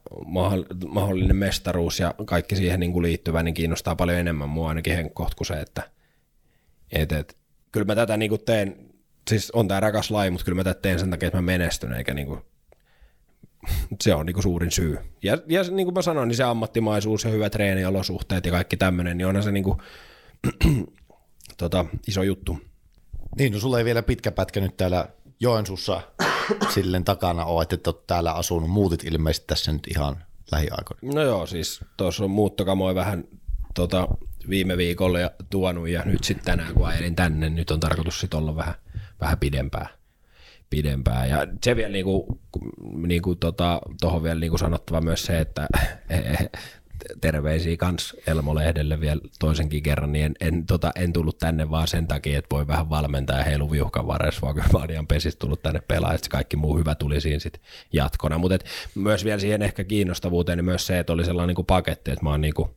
mahdollinen mestaruus ja kaikki siihen niin kuin liittyvä niin kiinnostaa paljon enemmän mua ainakin henkkoht kuin se, että et, et. Kyllä mä tätä niin kuin teen, siis on tää rakas laji, mutta kyllä mä tätä teen sen takia, että mä menestyn, eikä niin kuin, se on niin kuin suurin syy. Ja, ja niin kuin mä sanoin, niin se ammattimaisuus ja hyvät treeniolosuhteet ja kaikki tämmöinen, niin onhan se niin kuin Tota, iso juttu. Niin, no sulla ei vielä pitkä pätkä nyt täällä Joensuussa silleen takana ole, että et ole täällä asunut. Muutit ilmeisesti tässä nyt ihan lähiaikoina. No joo, siis tuossa on muuttokamoja vähän tota, viime viikolla ja tuonut, ja nyt sitten tänään kun ajelin tänne, nyt on tarkoitus sitten olla vähän, vähän pidempää. pidempää. Ja se vielä niinku, niinku tota, tohon vielä niinku sanottava myös se, että terveisiä kans Elmo-lehdelle vielä toisenkin kerran, niin en, en, tota, en tullut tänne vaan sen takia, että voi vähän valmentaa ja heilu viuhkan varressa, vaan kyllä vaan ihan pesistä tullut tänne pelaa, että kaikki muu hyvä tuli siinä sit jatkona. Mutta myös vielä siihen ehkä kiinnostavuuteen, niin myös se, että oli sellainen niin kuin paketti, että mä oon niin kuin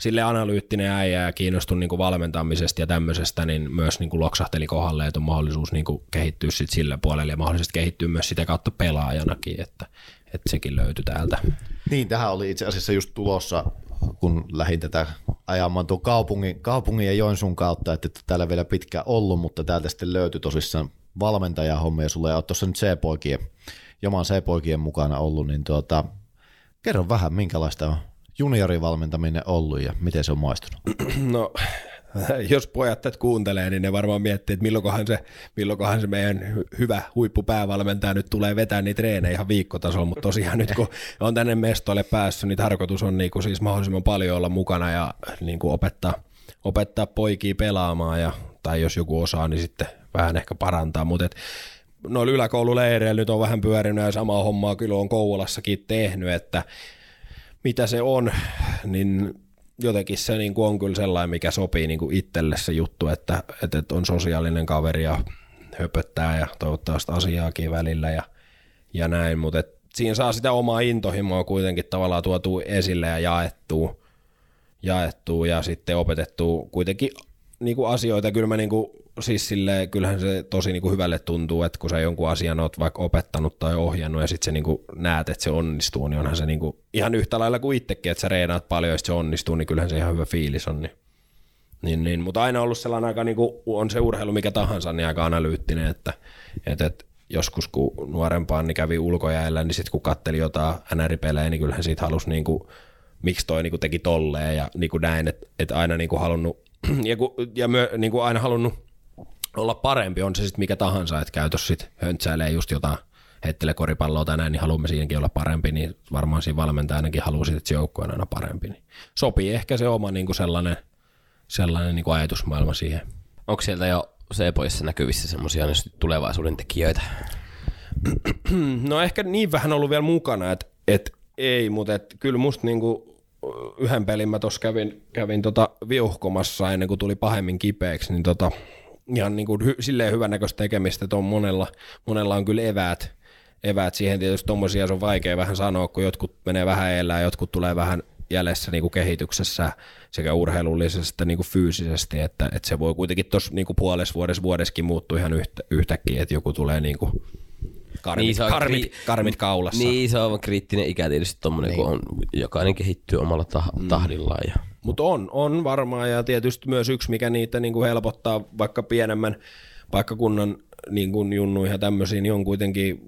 sille analyyttinen äijä ja kiinnostui niin kuin valmentamisesta ja tämmöisestä, niin myös niin kuin loksahteli kohdalle, että on mahdollisuus niin kuin kehittyä sit sillä puolella ja mahdollisesti kehittyä myös sitä kautta pelaajanakin, että, että sekin löytyi täältä. Niin, tähän oli itse asiassa just tulossa, kun lähdin tätä ajamaan tuon kaupungin, kaupungin ja Joensuun kautta, että täällä vielä pitkään ollut, mutta täältä sitten löytyi tosissaan valmentajahommia, sulle ei ole tuossa nyt C-poikien, joman C-poikien mukana ollut, niin tuota, kerro vähän, minkälaista on juniorivalmentaminen ollut ja miten se on maistunut? No, jos pojat tätä kuuntelee, niin ne varmaan miettii, että milloinkohan se, milloinkohan se meidän hyvä huippupäävalmentaja nyt tulee vetämään niitä treenejä ihan viikkotasolla, mutta tosiaan nyt kun on tänne mestoille päässyt, niin tarkoitus on niin kuin siis mahdollisimman paljon olla mukana ja niin kuin opettaa, opettaa poikia pelaamaan ja, tai jos joku osaa, niin sitten vähän ehkä parantaa, mutta et, noilla yläkoululeireillä nyt on vähän pyörinyt ja samaa hommaa kyllä on Kouvolassakin tehnyt, että mitä se on, niin jotenkin se niin kuin on kyllä sellainen, mikä sopii niin kuin itselle se juttu, että, että on sosiaalinen kaveri ja höpöttää ja toivottaa sitä asiaakin välillä ja, ja näin, mutta siinä saa sitä omaa intohimoa kuitenkin tavallaan tuotua esille ja jaettua, jaettua ja sitten opetettua kuitenkin niin kuin asioita. Kyllä mä niin kuin, siis silleen, kyllähän se tosi niin kuin hyvälle tuntuu, että kun sä jonkun asian oot vaikka opettanut tai ohjannut ja sitten sä niin kuin näet, että se onnistuu, niin onhan se niin kuin, ihan yhtä lailla kuin itsekin, että sä reenaat paljon ja sitten se onnistuu, niin kyllähän se ihan hyvä fiilis on. Niin. Niin, niin. Mutta aina ollut sellainen aika, niin kuin on se urheilu mikä tahansa, niin aika analyyttinen, että, että, että joskus kun nuorempaan niin kävi ulkojäällä, niin sitten kun katteli jotain N R-pelejä, niin kyllähän siitä halusi, niin kuin, miksi toi niin kuin teki tolleen ja niin kuin näin, että, että aina niin kuin halunnut ja, kun, ja myö, niin kuin aina halunnut olla parempi, on se sitten mikä tahansa, että käytös sitten höntsäilee just jotain, heittele koripalloa tai näin, niin haluamme siinäkin olla parempi, niin varmaan siinä valmentajanakin haluaa sitten, että se joukko on aina parempi. Niin sopii ehkä se oma niin kuin sellainen, sellainen niin kuin ajatusmaailma siihen. Onko sieltä jo C-poissa näkyvissä semmoisia tulevaisuuden tekijöitä? No ehkä niin vähän ollut vielä mukana, että et ei, mutta et kyllä musta niin kuin yhden pelin mä tuossa kävin, kävin tota viuhkomassa ennen kuin tuli pahemmin kipeäksi, niin tota ihan niin kuin hy, silleen hyvännäköistä tekemistä, että on monella, monella on kyllä eväät, eväät siihen. Tietysti tommosia on vaikea vähän sanoa, kun jotkut menee vähän edellä ja jotkut tulee vähän jäljessä niin kuin kehityksessä sekä urheilullisesti että niin kuin fyysisesti, että, että se voi kuitenkin tuossa niin kuin puolessa vuodessa vuodessakin muuttua ihan yhtä, yhtäkkiä, että joku tulee niin kuin karmit, niin karmit, kri- karmit kaulassa. Niin, se on kriittinen ikä tietysti tommoinen, niin. Kun on, jokainen kehittyy omalla tah- tahdillaan. Ja mutta on, on varmaan, ja tietysti myös yksi, mikä niitä niin kuin helpottaa vaikka pienemmän paikkakunnan niin kuin junnuihin ja tämmöisiin, niin on kuitenkin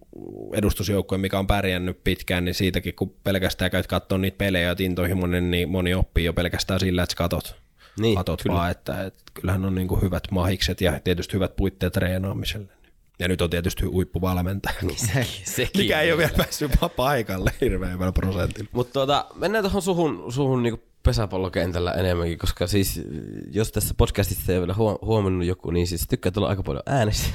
edustusjoukkoja, mikä on pärjännyt pitkään, niin siitäkin kun pelkästään käyt katsoa niitä pelejä ja intohimoinen, niin moni oppii jo pelkästään sillä, että sä katot, niin, katot vaan, että, että kyllähän on niin kuin hyvät mahikset ja tietysti hyvät puitteet treenaamiselle. Ja nyt on tietysti huippuvalmentaja, se, mikä ei ole vielä päässyt paikalle hirveän hyvän prosentilla. Mutta tuota, mennään tuohon suhun, suhun niinku pesäpallokentällä enemmänkin, koska siis jos tässä podcastissa ei vielä huomannut joku, niin siis tykkää tulla aika paljon äänessä.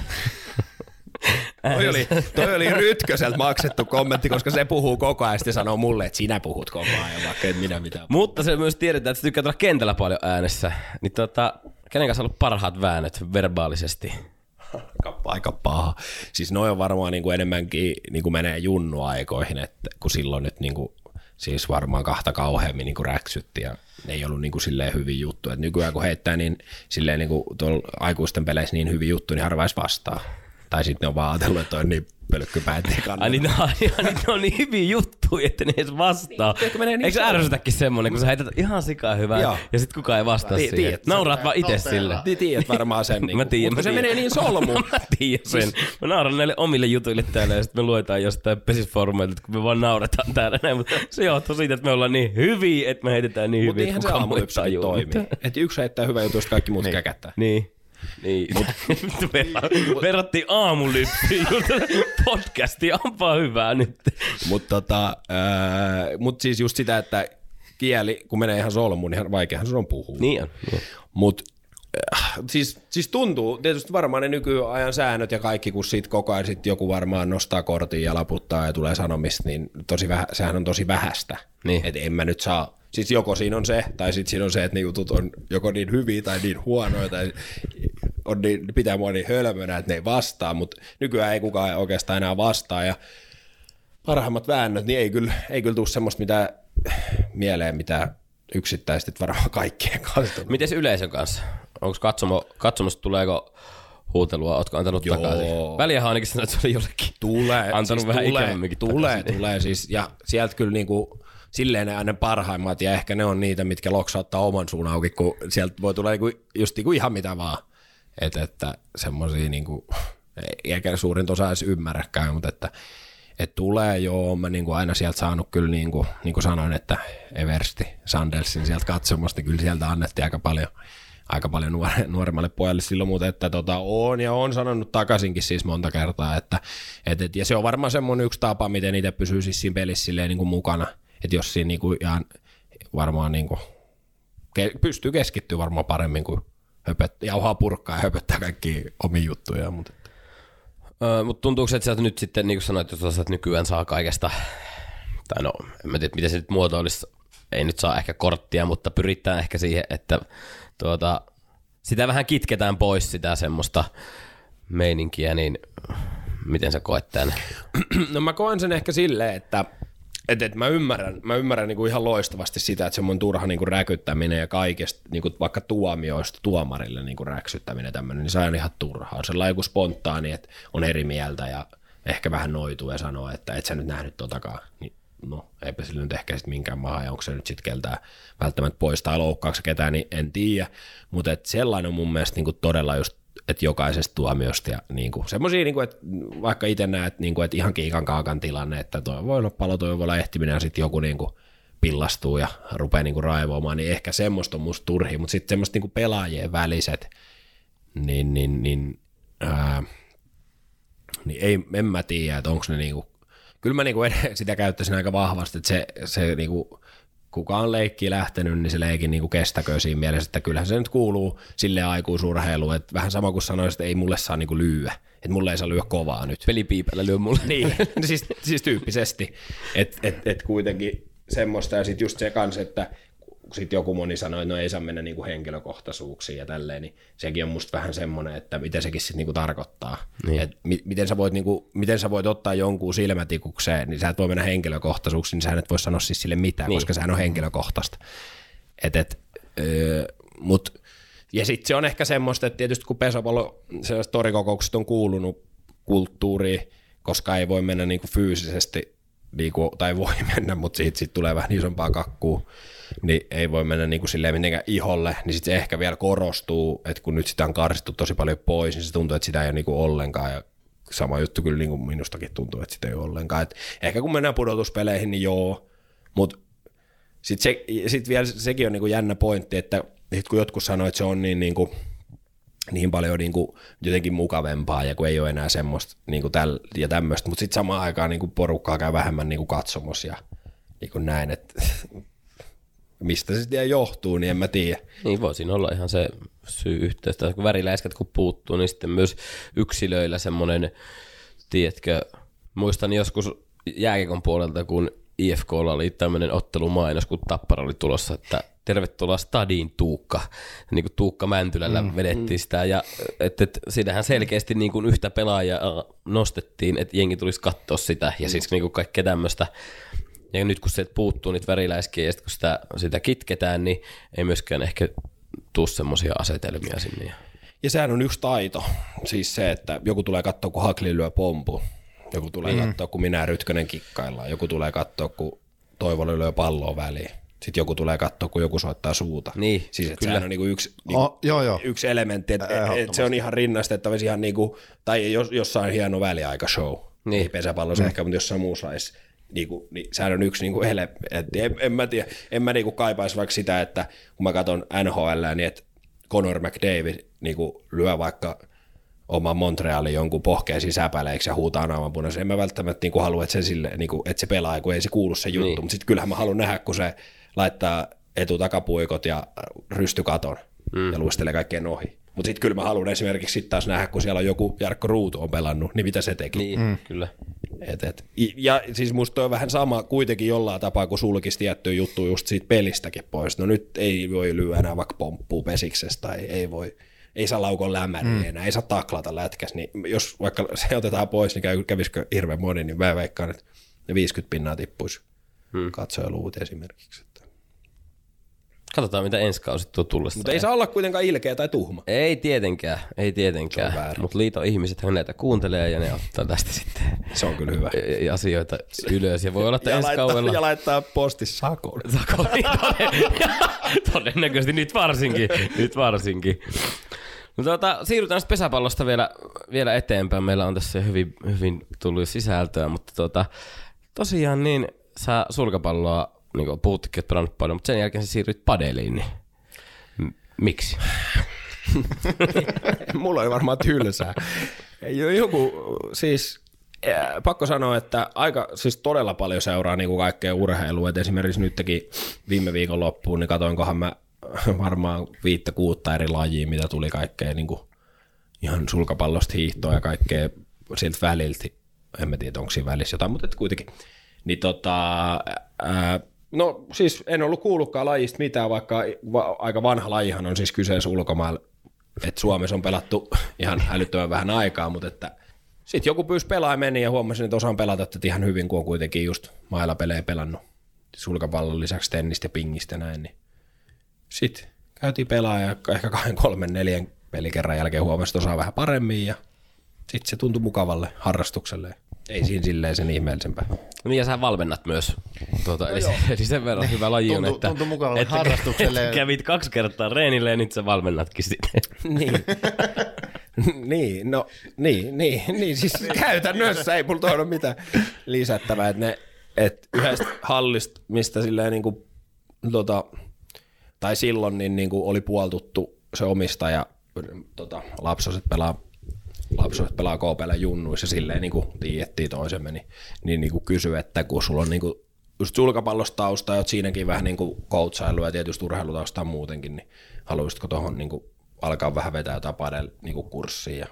Toi oli, toi oli Rytköseltä maksettu kommentti, koska se puhuu koko ajan ja sanoo mulle, että sinä puhut koko ajan, vaikka et minä mitään. Mutta se myös tiedetään, että se tykkää tulla kentällä paljon äänessä. Niin tota, kenen kanssa on ollut parhaat väännöt verbaalisesti? Aika paha. Siis noi on varmaan niin kuin enemmänkin niin kuin menee junnuaikoihin, että kun silloin nyt niin kuin, siis varmaan kahta kauheammin niin kuin räksytti ja ne ei ollut niin kuin silleen hyviä juttuja. Et nykyään kun heittää niin silleen niin kuin tuolla aikuisten peleissä niin hyviä juttuja, niin harvais vastaa. Tai sitten ne on vaan ajatellut, että on niin pölkkypäät ei kannata. Ai niin, no, ne on niin hyviä juttuja, että ne edes vastaa. Niin, eikö se ärsytäkin semmoinen, kun sä heität ihan sikaa hyvää joo, ja sit kukaan ei vastaa siihen? Tiedät, nauraat vaan itse sille. Tiedät varmaan sen. Niin, mä tiedän. Mutta se menee niin solmuun. Mä tiedän sen. Mä nauran näille omille jutuille täällä ja sit me luetaan jostain pesisfoorumeilta, kun me vaan naurataan täällä näin. Mutta se johtuu siitä, että me ollaan niin hyviä, että me heitetään niin hyviä, että kukaan muu ei tajua. Että yksi heittää hyvää juttu, jos kaikki muut käkättää. Niin. Niin, mutta verrattiin aamulyppiin podcastia, onpa hyvää nyt. Mutta tota, mut siis just sitä, että kieli, kun menee ihan solmuun, niin vaikeahan sun on puhua. Niin on. Niin. Mut siis, siis tuntuu, tietysti varmaan ne nykyajan säännöt ja kaikki, kun siitä koko ajan sit joku varmaan nostaa kortin ja laputtaa ja tulee sanomista, niin tosi vähä, sehän on tosi vähäistä, niin. Että en mä nyt saa. Siis joko siinä on se, tai sitten siinä on se, että ne jutut on joko niin hyviä tai niin huonoja, tai on niin, pitää mua niin hölmönä, että ne ei vastaa, mutta nykyään ei kukaan oikeastaan enää vastaa, ja parhaimmat väännöt, niin ei kyllä, ei kyllä tule semmoista mitään mieleen, mitä yksittäisesti varmaan kaikkien kanssa. Miten yleisön kanssa? Onko katsomo, katsomosta tuleeko huutelua? Ootko antanut Joo. takaisin? Väliähän ainakin sanoi, että se oli jollekin. Tulee. Antanut siis vähän ikävämminkin takaisin. Tulee, tulee siis. Ja sieltä kyllä niinku... Silleen ne aina parhaimmat ja ehkä ne on niitä, mitkä loksauttaa oman suun auki, kun sieltä voi tulla niinku, just niinku ihan mitä vaan. Et, että semmosia niinku, eikä suurin osa edes ymmärräkään, mutta että et tulee joo, mä niinku aina sieltä saanut kyllä niinku, niinku sanoin, että Eversti Sandelsin sieltä katsomasta, niin kyllä sieltä annettiin aika paljon, aika paljon nuore, nuoremmalle pojalle silloin, mutta että tota, on ja on sanonut takaisinkin siis monta kertaa, että et, et, ja se on varmaan semmoinen yksi tapa, miten itse pysyy siis siinä pelissä silleen niinku mukana. Että jos siinä niinku ihan varmaan niinku ke- pystyy keskittyä varmaan paremmin kuin höpöt- jauhaa purkkaa ja höpöttää kaikki omia juttuja. Mutta öö, mut tuntuuko, että sieltä nyt sitten, niin kuin sanoit, että nykyään saa kaikesta, tai no en mä tiedä, miten se nyt muotoilisi, ei nyt saa ehkä korttia, mutta pyritään ehkä siihen, että tuota, sitä vähän kitketään pois sitä semmoista meininkiä, niin miten sä koet tämän? No mä koen sen ehkä silleen, että Et, et mä ymmärrän, mä ymmärrän niinku ihan loistavasti sitä, että semmoinen turha niinku räkyttäminen ja kaikesta, niinku vaikka tuomioista tuomarille niinku räksyttäminen tämmöinen, niin se on ihan turhaa. On sellainen joku spontaani, että on eri mieltä ja ehkä vähän noituu ja sanoo, että et sä nyt nähnyt totakaan. Niin, no, eipä sillä nyt ehkä sit minkään maha, ja onko se nyt sit keltään välttämättä pois tai loukkaako ketään, niin en tiedä. Mutta sellainen on mun mielestä niinku todella just, että jokaisesta tuomiosta ja niinku, semmoisia, niinku, että vaikka itse näet niinku, että ihan kiikan kaakan tilanne, että tuo voi olla palo, tuo voi olla ehtiminen ja sitten joku niinku pillastuu ja rupeaa niinku raivoamaan, niin ehkä semmoista on musta turhi, mutta sitten semmoista niinku pelaajien väliset, niin, niin, niin, ää, niin ei, en mä tiedä, että onko ne niinku, kyllä mä niinku sitä käyttäisin aika vahvasti, että se, se niinku, kuka on leikkiä lähtenyt, niin se leikin niinku kestäkö siinä mielessä, että kyllähän se nyt kuuluu sille aikuisurheiluun, että vähän sama kuin sanoisin, että ei mulle saa niinku lyöä, että mulle ei saa lyöä kovaa nyt. Pelipiipällä lyö mulle. Niin, siis, siis tyyppisesti, että et, et kuitenkin semmoista ja sitten just se kanssa, että sit joku moni sanoi, että no ei saa mennä niinku henkilökohtaisuuksiin ja tälleen, niin sekin on musta vähän semmoinen, että mitä sekin sitten niinku tarkoittaa. Niin. Et mi- miten, sä voit niinku, miten sä voit ottaa jonkun silmätikukseen, niin sä et voi mennä henkilökohtaisuuksiin, niin sä et voi sanoa siis sille mitään, niin. Koska sehän on henkilökohtaista. Et, et, öö, mut. Ja sitten se on ehkä semmoista, että tietysti kun pesopallo, sellaiset torikokoukset on kuulunut kulttuuriin, koska ei voi mennä niinku fyysisesti, niinku, tai voi mennä, mutta siitä sit tulee vähän isompaa kakkua, niin ei voi mennä niinku silleen mitenkään iholle, niin sitten se ehkä vielä korostuu, että kun nyt sitä on karsittu tosi paljon pois, niin se tuntuu, että sitä ei ole niinku ollenkaan, ja sama juttu kyllä niinku minustakin tuntuu, että sitä ei ole ollenkaan. Et ehkä kun mennään pudotuspeleihin, niin joo, mutta sitten se, sit vielä sekin on niinku jännä pointti, että sit kun jotkut sanoo, että se on niin, niinku, niin paljon niinku jotenkin mukavempaa, ja kun ei ole enää semmoista niinku täl, ja tämmöistä, mutta sitten samaan aikaan niinku porukkaa käy vähemmän niinku katsomus ja niinku näin, että... Mistä se sitten johtuu, niin en mä tiedä. Niin voi siinä olla ihan se syy yhteystä. Kun väriläiskät kun puuttuu, niin sitten myös yksilöillä semmoinen, tiedätkö, muistan joskus jääkiekon puolelta, kun I F K:lla oli tämmöinen ottelumainos, kun Tappara oli tulossa, että tervetuloa Stadiin Tuukka. Niin kuin Tuukka Mäntylällä mm, vedettiin mm. sitä. Ja et, et, siinähän selkeästi niin kuin yhtä pelaajaa nostettiin, että jengi tulisi katsoa sitä ja mm. siis niin kuin kaikkea tämmöistä. Ja nyt kun se puuttuu niitä väriläiskiä ja sitten kun sitä, sitä kitketään, niin ei myöskään ehkä tule semmoisia asetelmia sinne. Ja sehän on yksi taito. Siis se, että joku tulee katsoa, kun Hakli lyö pompu. Joku tulee mm. katsoa, kun minä Rytkönen kikkaillaan. Joku tulee katsoa, kun Toivola lyö palloa väliin. Sitten joku tulee katsoa, kun joku soittaa suuta. Niin, siis että sehän on niinku yksi, niinku, oh, joo, joo. yksi elementti, että et, et se on ihan rinnastettavissa ihan niinku, tai jos, jossain hieno väliaikashow. Niin. Ei pesäpallossa mm. ehkä, mutta jossain muussa olisi. Niinku, niin, sehän on yksi niinku ele, että en, en mä, tiedä, en mä niinku kaipaisi vaikka sitä, että kun mä katson N H L, niin että Conor McDavid niinku lyö vaikka oman Montrealin jonkun pohkeisiin säpäleiksi ja huutaa naamanpunaisen. En mä välttämättä niinku halua, että se, sille, niinku, että se pelaa, kun ei se kuulu se juttu, niin. Mutta sitten kyllähän mä haluan nähdä, kun se laittaa etu-takapuikot ja rystykaton mm. ja luistelee kaikkien ohi. Mutta sitten kyllä mä haluan esimerkiksi sit taas nähdä, kun siellä on joku Jarkko Ruutu on pelannut, niin mitä se teki. Niin, mm. kyllä. Et, et. Ja siis musta on vähän sama kuitenkin jollain tapaa, kun sulkisi tiettyä juttua just siitä pelistäkin pois. No nyt ei voi lyö enää vaikka pomppuu pesiksestä tai ei voi, ei saa laukon lämmäriä mm. enää, ei saa taklata lätkäs. Niin jos vaikka se otetaan pois, niin kävisikö hirveän moni, niin mä veikkaan, että ne viisikymmentä pinnaa tippuisi mm. katsojaluut esimerkiksi. Katsotaan, mitä ensi kausi tuo tullessa. Mutta ei saa olla kuitenkaan ilkeä tai tuhma. Ei tietenkään, ei tietenkään. Mutta liiton ihmiset näitä kuuntelee ja ne ottaa tästä sitten se on kyllä hyvä. Asioita ylös. Ja voi olla, että ja ensi laittaa, kaudella... Ja laittaa postis sakoon. Sakoon, todennäköisesti nyt varsinkin. Nyt varsinkin. No, tuota, siirrytään sitten pesäpallosta vielä, vielä eteenpäin. Meillä on tässä hyvin, hyvin tullut sisältöä, mutta tuota, tosiaan niin sä sulkapalloa niin puhuttikin, että pelannut paljon, mutta sen jälkeen sä siirryit padeliin, niin M- miksi? Mulla oli varmaan tylsää. Joku, siis äh, pakko sanoa, että aika, siis todella paljon seuraa niin kuin kaikkea urheilua, että esimerkiksi nytkin viime viikon loppuun, niin katoinkohan mä varmaan viittä kuutta eri lajia, mitä tuli kaikkea niin kuin ihan sulkapallosta hiihtoa ja kaikkea siltä väliltä, en mä tiedä onko siinä välissä jotain, mutta kuitenkin. Niin tota, äh, no siis en ollut kuullutkaan lajista mitään, vaikka va- aika vanha lajihan on siis kyseessä ulkomailla, että Suomessa on pelattu ihan älyttömän vähän aikaa, mutta että sitten joku pyysi pelaa meni ja huomasin, että osaan pelata että ihan hyvin, kun on kuitenkin just mailapelejä pelannut sulkapallon lisäksi tennistä, pingistä näin, niin sitten käytiin pelaa ja ehkä kahden, kolmen, neljän pelikerran jälkeen huomasin, että osaan vähän paremmin ja sitten se tuntui mukavalle harrastukselle. Ei siinä silleen sen ihmeellisempää. No ja sä valmennat myös. Tuota, no eli, eli sen verran hyvä laji on, että, että, että kävit kaksi kertaa reenille ja nyt sä valmennatkin sitten. Niin. niin, no, niin, niin, niin, siis käytännössä ei mulla tohon ole mitään lisättävää. Että ne, et yhdestä hallista, mistä silleen niin kuin, tota, tai silloin niin, niin kuin oli puoltuttu se omistaja, tota, lapsoset pelaa, lapset pelaa K P:llä junnuissa silleen niin kuin tiedettiin toisemme, niin, niin, niin kuin kysy, että kun sulla on niin kuin just sulkapallostausta ja oot siinäkin vähän niin kuin coachailu ja tietysti urheilutausta muutenkin, niin haluaisitko tuohon niin kuin alkaa vähän vetää jotain padel niin kuin kurssiin. Ja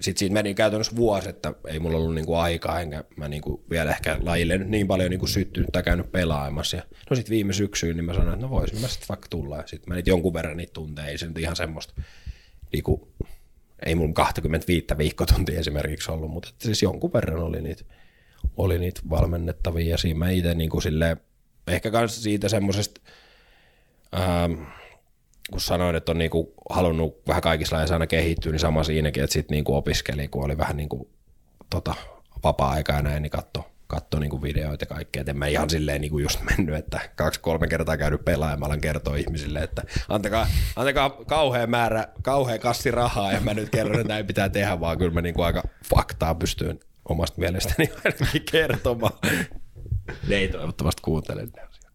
sitten siitä meni käytännössä vuosi, että ei mulla ollut niin kuin aikaa, enkä mä niin kuin vielä ehkä lajille nyt niin paljon niin kuin syttynyt tai käynyt pelaamassa. Ja no sitten viime syksyyn niin mä sanoin, että no voisin mä sitten vaikka tulla. Ja sitten mä niitä jonkun verran niitä tunteja, ei se nyt ihan semmoista niin kuin ei mun kaksikymmentäviisi viikkotuntia esimerkiksi ollut, mutta siis jonkun verran oli niitä, oli niitä valmennettavia. Ja siinä mä itse niin kuin silleen, ehkä myös siitä semmoisesta, ähm, kun sanoin, että on niin kuin halunnut vähän kaikissa lajeissa aina kehittyä, niin sama siinäkin, että sitten niin kuin opiskeli, kun oli vähän niin kuin tota, vapaa-aikaa ja näin, niin katsoi katso niin kuin videoita ja kaikkea. Et en mä ihan silleen niin kuin just mennyt, että kaksi-kolme kertaa käynyt pelaa ja mä alan kertoa ihmisille, että antakaa, antakaa kauhea määrä, kauhea kassi rahaa ja mä nyt kerron, että näin pitää tehdä, vaan kyllä mä niin kuin aika faktaa pystyn omasta mielestäni ainakin kertomaan. Ne ei toivottavasti kuuntele ne asiat.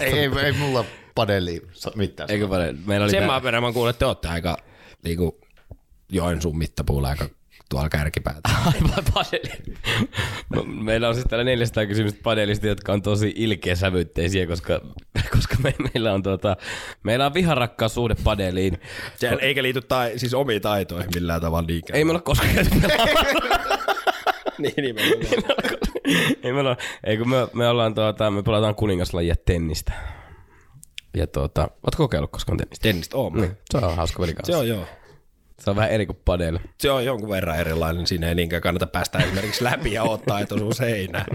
ei, ei, ei mulla padeli mitään. Eikö padeli? Meillä oli sen mä perään mä kuulin, että te ootte aika niin kuin Joensuun mittapuulla aika tuolla kärkipäätä. Aivan padeli. Meillä on siis täällä neljäsataa kysymystä padelista, jotka on tosi ilkeäsävytteisiä, koska, koska me, meillä on tuota, meillä on viharakkaus suhde padeliin. Sehän eikä liity tai, siis omiin taitoihin millään tavalla liikään. Ei me olla koskaan käyty niin, niin me ei me olla. Ei kun me, me ollaan tuota, me pelataan kuningaslajia tennistä. Ja tuota, ootko kokeillut koskaan tennistä? Tennistä oon. Niin, se on hauska peli kanssa. Se on joo. Se on vähän eri kuin padel. Se on jonkun verran erilainen. Siinä ei niinkään kannata päästä esimerkiksi läpi ja ottaa, että osuu seinään.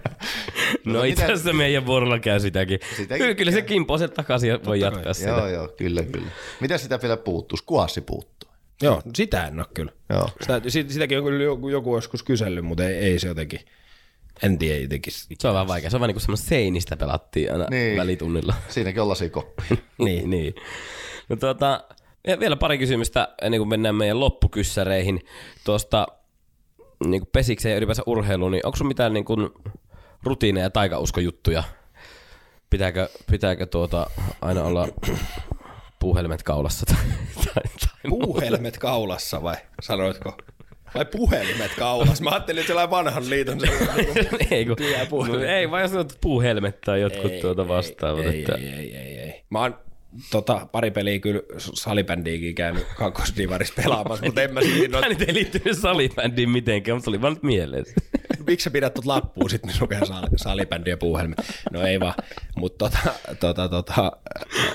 No, no itse asiassa meidän vuorolla käy sitäkin. sitäkin kyllä käy. Se kimpoo sen takaisin ja voi jatkaa sitä. Joo, joo, kyllä, kyllä. Mitä sitä vielä puuttuisi? Kuassi puuttuu. Joo, sitä en ole kyllä. Joo. Sitä, sitäkin on kyllä joku, joku joskus kysellyt, mutta ei, ei se jotenkin. En tiedä jotenkin. Se on vähän vaikea. Se on vähän niin kuin semmoista seinistä pelattiin aina niin. Välitunnilla. Siinäkin on lasikoppi. niin, niin. No tuota... Ja vielä pari kysymystä ennen kuin mennään meidän loppukyssäreihin. Tuosta niin kuin pesikseen ja ylipäänsä urheiluun, niin onko sun mitään niin kuin rutiineja, taikauskojuttuja? Pitääkö, pitääkö tuota aina olla puuhelmet kaulassa? Tai, tai, tai puuhelmet kaulassa vai sanoitko? Vai puhelimet kaulassa? Mä ajattelin, että sellainen vanhan liiton ei, kun, no, ei, vaan jos sanot puuhelmet tai jotkut ei, tuota vastaavat. Ei, että... ei, ei, ei, ei. Mä oon... Tota, pari peliä kyllä salibändiinkin käynyt kakkosdivarissa pelaamassa, mutta en mä siinä... Tämä nyt ei liittynyt salibändiin mitenkään, mutta tuli vaan nyt mieleen. Miksi sä pidät tuot lappuun sitten, niin lukee salibändi ja puuhelmet? No ei vaan, mutta tota, tota, tota,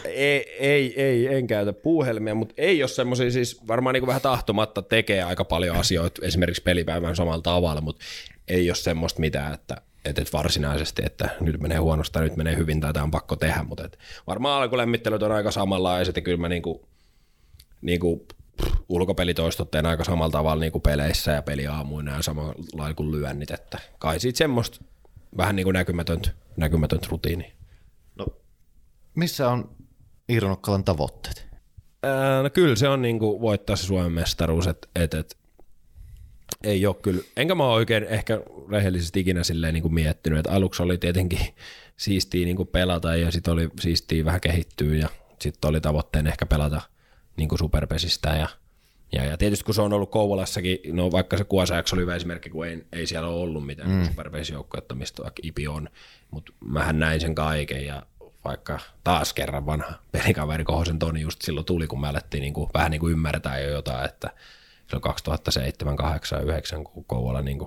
ei, ei, ei, en käytä puuhelmia, mutta ei ole semmoisia siis, varmaan niin vähän tahtomatta tekee aika paljon asioita, esimerkiksi pelipäivän samalla tavalla, mutta ei ole semmoista mitään, että et, et varsinaisesti, että nyt menee huonosta, nyt menee hyvin tai tämä on pakko tehdä, mutta et varmaan alkulämmittelyt on aika samanlaiset ja kyllä mä niinku, niinku, pff, ulkopelitoistot teen aika samalla tavalla niinku peleissä ja peliaamuina ja samalla lailla kuin lyönnit, että kai siitä semmoista vähän niinku näkymätöntä, näkymätöntä rutiini. No, missä on Iiro Nokkalan tavoitteet? Ää, no kyllä se on niinku voittaa se Suomen mestaruus, että et, et, ei ole kyllä, enkä mä ole oikein ehkä rehellisesti ikinä silleen niin kuin miettinyt, että aluksi oli tietenkin siistiä niin kuin pelata ja sitten oli siistiä vähän kehittyä ja sitten oli tavoitteen ehkä pelata niin kuin superpesistä ja, ja, ja tietysti kun se on ollut Kouvolassakin, no vaikka se Kuosajakso oli hyvä esimerkki, kun ei, ei siellä ole ollut mitään mm. superpesijoukkuetta, mistä I P I on, mutta mähän näin sen kaiken ja vaikka taas kerran vanha pelikaveri Kohosen Toni just silloin tuli, kun me alettiin niin kuin, vähän niin kuin ymmärtää jo jotain, että kaksituhattaseitsemän, kahdeksan, yhdeksän, kun Kouvola niin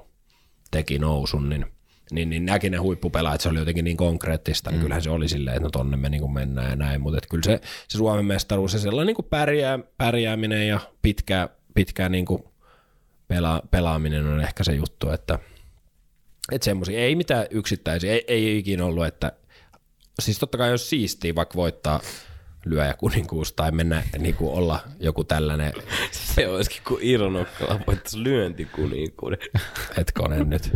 teki nousun, niin, niin, niin näki ne huippupelaajat, se oli jotenkin niin konkreettista, niin mm. kyllähän se oli silleen, että no tonne me niin mennään ja näin, mutta kyllä se, se Suomen mestaruus ja sellainen niin pärjää, pärjääminen ja pitkä, pitkä niin pela, pelaaminen on ehkä se juttu, että, että semmoisia, ei mitään yksittäisiä, ei, ei ikinä ollut, että siis totta kai jos siistiä vaikka voittaa lyöjä kuninkuus tai mennä niin kuin olla joku tällainen. Se olisikin kuin Iiro Nokkala voittaisi lyöntikuninkuuden. Hetkonen nyt.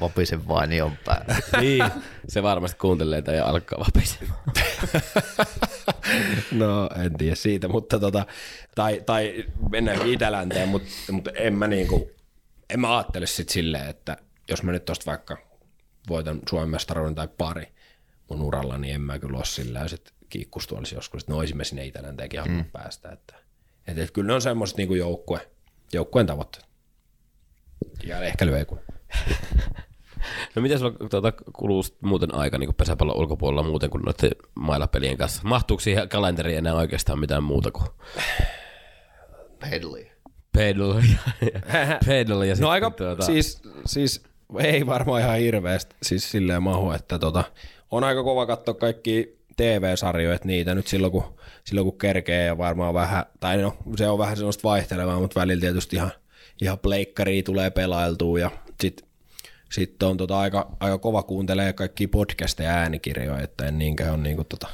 Vapisen vainion päällä. Niin, se varmasti kuuntelee tai alkaa vapisemaan. No en tiedä siitä, mutta tota, tai, tai mennään Itä-Länteen, mutta, mutta en mä, niinku, en mä ajattele sit silleen, että jos mä nyt tosta vaikka voitan Suomen mestaruuden tai pari mun uralla, niin en mä kyllä ole silleen sit kiikkustuolisi joskus, että no olisimme sinne Itä-Länteenkin halunnut mm. päästä. Että, että, että kyllä ne on semmoiset niin kuin joukkue, joukkueen tavoitteet. Ja ehkä lyökuun. No miten sulla tuota, kuluu muuten aika niin pesäpallon ulkopuolella muuten kuin noiden mailapelien kanssa? Mahtuuko siihen kalenteriin enää oikeastaan mitään muuta kuin pedalia? Pedalia. Pedalia. No aika tuota... siis, siis ei varmaan ihan hirveästi siis silleen mahu, että tota, on aika kova katsoa kaikki T V-sarjoja, että niitä nyt silloin kun, silloin kun kerkee ja varmaan vähän, tai no se on vähän sellaista vaihtelevaa, mutta välillä tietysti ihan, ihan pleikkaria tulee pelailtua ja sitten sit on tota aika, aika kova kuuntelee kaikkia podcasteja ja äänikirjoja, että en niinkään ole niinku tota,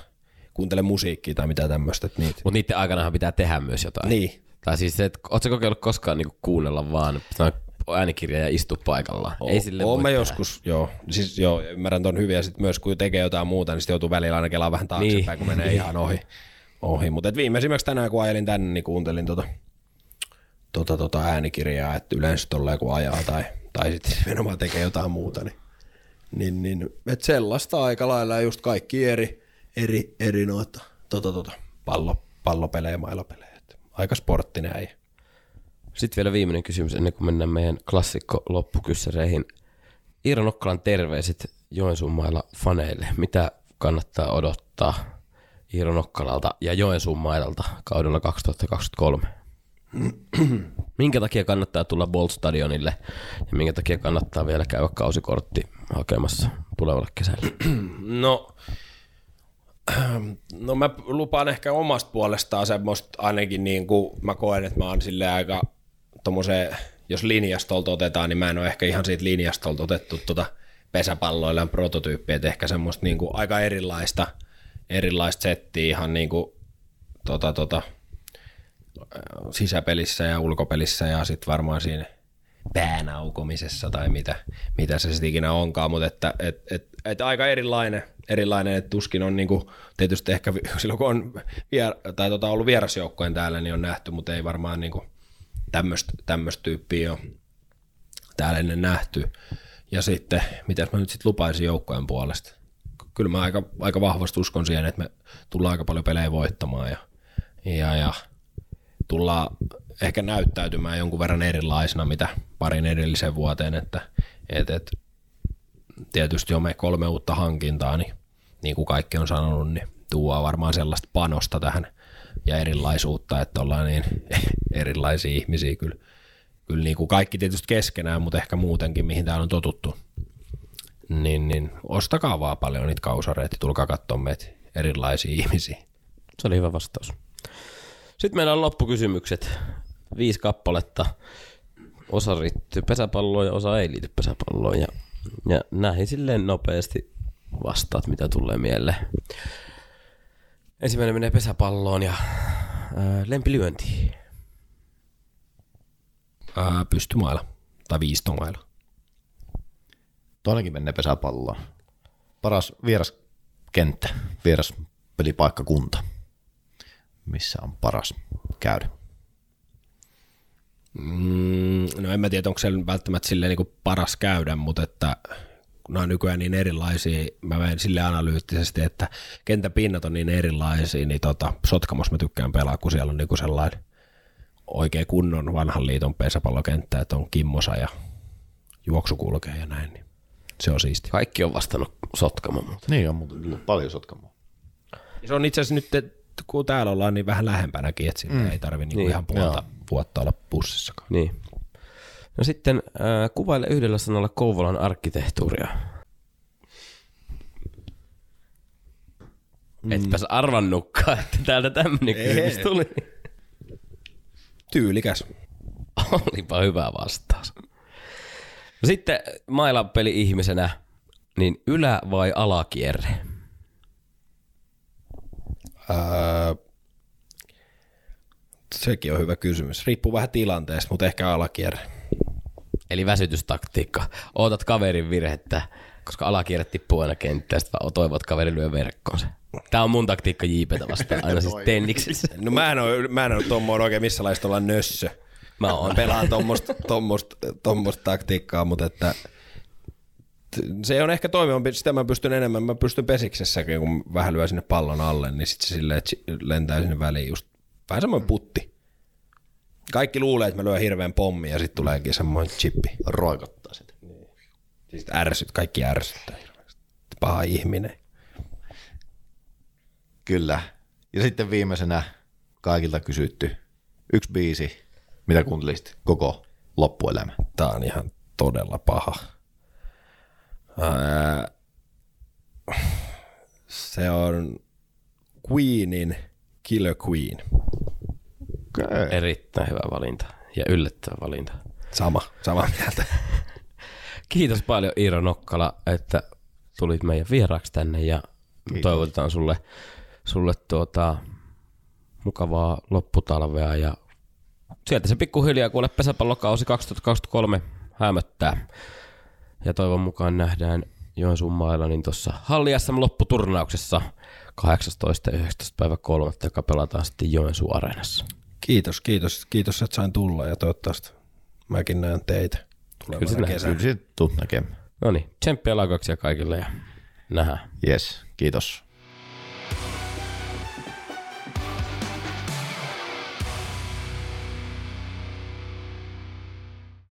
kuuntele musiikkia tai mitä tämmöistä. Niitä. Mutta niiden aikanahan pitää tehdä myös jotain. Niin. Tai siis se, että ootko kokeillut koskaan niinku kuunnella vaan äänikirja ja istu paikallaan. O- Ei sille voi tehdä. Joskus, joo. Siis joo, ymmärrän ton hyvin ja sit myös kun tekee jotain muuta, niin sit joutuu välillä aina kelaa vähän taaksepäin, niin. Kun menee ihan ohi. ohi. Mutta viimeisimmäksi tänään kun ajelin tänne, niin kuuntelin tota, tota, tota äänikirjaa, että yleensä tolleen kun ajaa tai, tai sit nimenomaan tekee jotain muuta. Niin, niin, niin et sellaista aika lailla just kaikki eri, eri, eri noita tota, tota, pallo, pallopelejä, mailapelejä. Et aika sporttinen ei. Sitten vielä viimeinen kysymys, ennen kuin mennään meidän klassikko loppukyssäreihin. Iiro Nokkalan terveiset Joensuun Maila faneille. Mitä kannattaa odottaa Iiro Nokkalalta ja Joensuun Mailalta kaudella kaksituhattakaksikymmentäkolme? Minkä takia kannattaa tulla Bolt-stadionille ja minkä takia kannattaa vielä käydä kausikortti hakemassa tulevalle kesällä? No... No mä lupaan ehkä omasta puolestaan semmoista ainakin niin kuin mä koen, että mä oon silleen aika tommoseen, jos linjastolta otetaan, niin mä en ole ehkä ihan siitä linjastolta otettu tuota pesäpalloillaan prototyyppiä, että ehkä semmoista niin kuin aika erilaista, erilaista settiä ihan niin kuin tota, tota, sisäpelissä ja ulkopelissä ja sitten varmaan siinä päänaukomisessa tai mitä, mitä se sitten ikinä onkaan, mutta että et, et, et aika erilainen, erilainen, että tuskin on niinku, tietysti ehkä silloin kun on vier, tai tota ollut vierasjoukkojen täällä, niin on nähty, mutta ei varmaan niinku tämmöistä tyyppiä ole täällä ennen nähty. Ja sitten, mitäs mä nyt sitten lupaisin joukkojen puolesta? Kyllä mä aika, aika vahvasti uskon siihen, että me tullaan aika paljon pelejä voittamaan ja, ja, ja tullaan ehkä näyttäytymään jonkun verran erilaisena, mitä parin edelliseen vuoteen, että et, et, tietysti jo me kolme uutta hankintaa, niin, niin kuin kaikki on sanonut, niin tuo varmaan sellaista panosta tähän ja erilaisuutta, että ollaan niin erilaisia ihmisiä kyllä, kyllä niin kuin kaikki tietysti keskenään, mutta ehkä muutenkin, mihin täällä on totuttu, niin, niin ostakaa vaan paljon niitä kausareita, tulkaa katsoa meitä erilaisia ihmisiä. Se oli hyvä vastaus. Sitten meillä on loppukysymykset. Viisi kappaletta. Osa riittyy pesäpalloon ja osa ei liity pesäpalloon. Ja Ja näihin silleen nopeasti vastaat, mitä tulee mieleen. Ensimmäinen menee pesäpalloon ja ää, lempilyöntiin. Ää, pystymailla tai viistomailla. Toinenkin menee pesäpalloon. Paras vieras kenttä, vieras pelipaikkakunta, missä on paras käydä. Mm, no en mä tiedä, onko siellä välttämättä silleen niin kuin paras käydä, mutta että kun on nykyään niin erilaisia, mä menen silleen analyyttisesti, että kentäpinnat on niin erilaisia, niin tota, Sotkamossa mä tykkään pelaa, kun siellä on niin kuin sellainen oikein kunnon vanhan liiton pesäpallokenttä, että on kimmosa ja juoksu kulkee ja näin, niin se on siistiä. Kaikki on vastannut Sotkamoon. Niin on, mutta paljon Sotkamoa. Se on itse asiassa nyt, kun täällä ollaan, niin vähän lähempänäkin, että mm. ei tarvitse niinku niin, ihan puolta joo. vuotta olla bussissakaan. Niin. No sitten äh, kuvaile yhdellä sanalla Kouvolan arkkitehtuuria. Mm. Etpäs arvannutkaan, että täältä tämmöinen kysymys tuli. Tyylikäs. Olipa hyvä vastaus. No sitten mailapeli ihmisenä, niin ylä- vai alakierre? Öö, sekin on hyvä kysymys. Riippuu vähän tilanteesta, mutta ehkä alakierre. Eli väsytystaktiikka. Ootat kaverin virhettä, koska alakierre tippuu aina kenttään, sitten vaan toivot kaveri lyö verkkoonsa. Tämä on mun taktiikka J P:tä vastaan, aina siis tenniksessä. No mä en ole, mä en ole tommoinen oikein missä laista olla nössö. Mä oon. Pelaan tommosta, tommosta, tommosta taktiikkaa, mutta että se on ehkä toimivampi, sitä mä pystyn enemmän, mä pystyn pesiksessäkin, kun vähän lyö sinne pallon alle, niin sitten se silleen, lentää sinne väliin just vähän semmoinen putti. Kaikki luulee, että mä lyön hirveän pommi ja sitten tuleekin semmoinen chippi. Roikottaa sitä. Niin. Siis ärsyt, kaikki ärsyttää hirveästi. Paha ihminen. Kyllä. Ja sitten viimeisenä kaikilta kysytty yksi biisi, mitä kuuntelisit koko loppuelämä. Tää on ihan todella paha. Ää, se on Queenin Killer Queen. Okay. Erittäin hyvä valinta ja yllättävä valinta. Sama, sama mieltä. Kiitos paljon Iiro Nokkala, että tulit meidän vieraaksi tänne ja kiitos. Toivotetaan sulle, sulle tuota, mukavaa lopputalvea ja sieltä se pikkuhiljaa kuule pesäpallokausi kaksituhattakaksikymmentäkolme hämöttää. Ja toivon mukaan nähdään Joensuun Maila niin tuossa Halliassa lopputurnauksessa kahdeksastoista ja yhdeksästoista päivä kolmatta, joka pelataan sitten Joensuun Areenassa. Kiitos, kiitos. Kiitos, että sain tulla ja toivottavasti mäkin näen teitä tulevana kesänä. Kyllä, tuut näkemään. No niin, tsemppiä laukauksia kaikille ja nähdään. Yes, kiitos.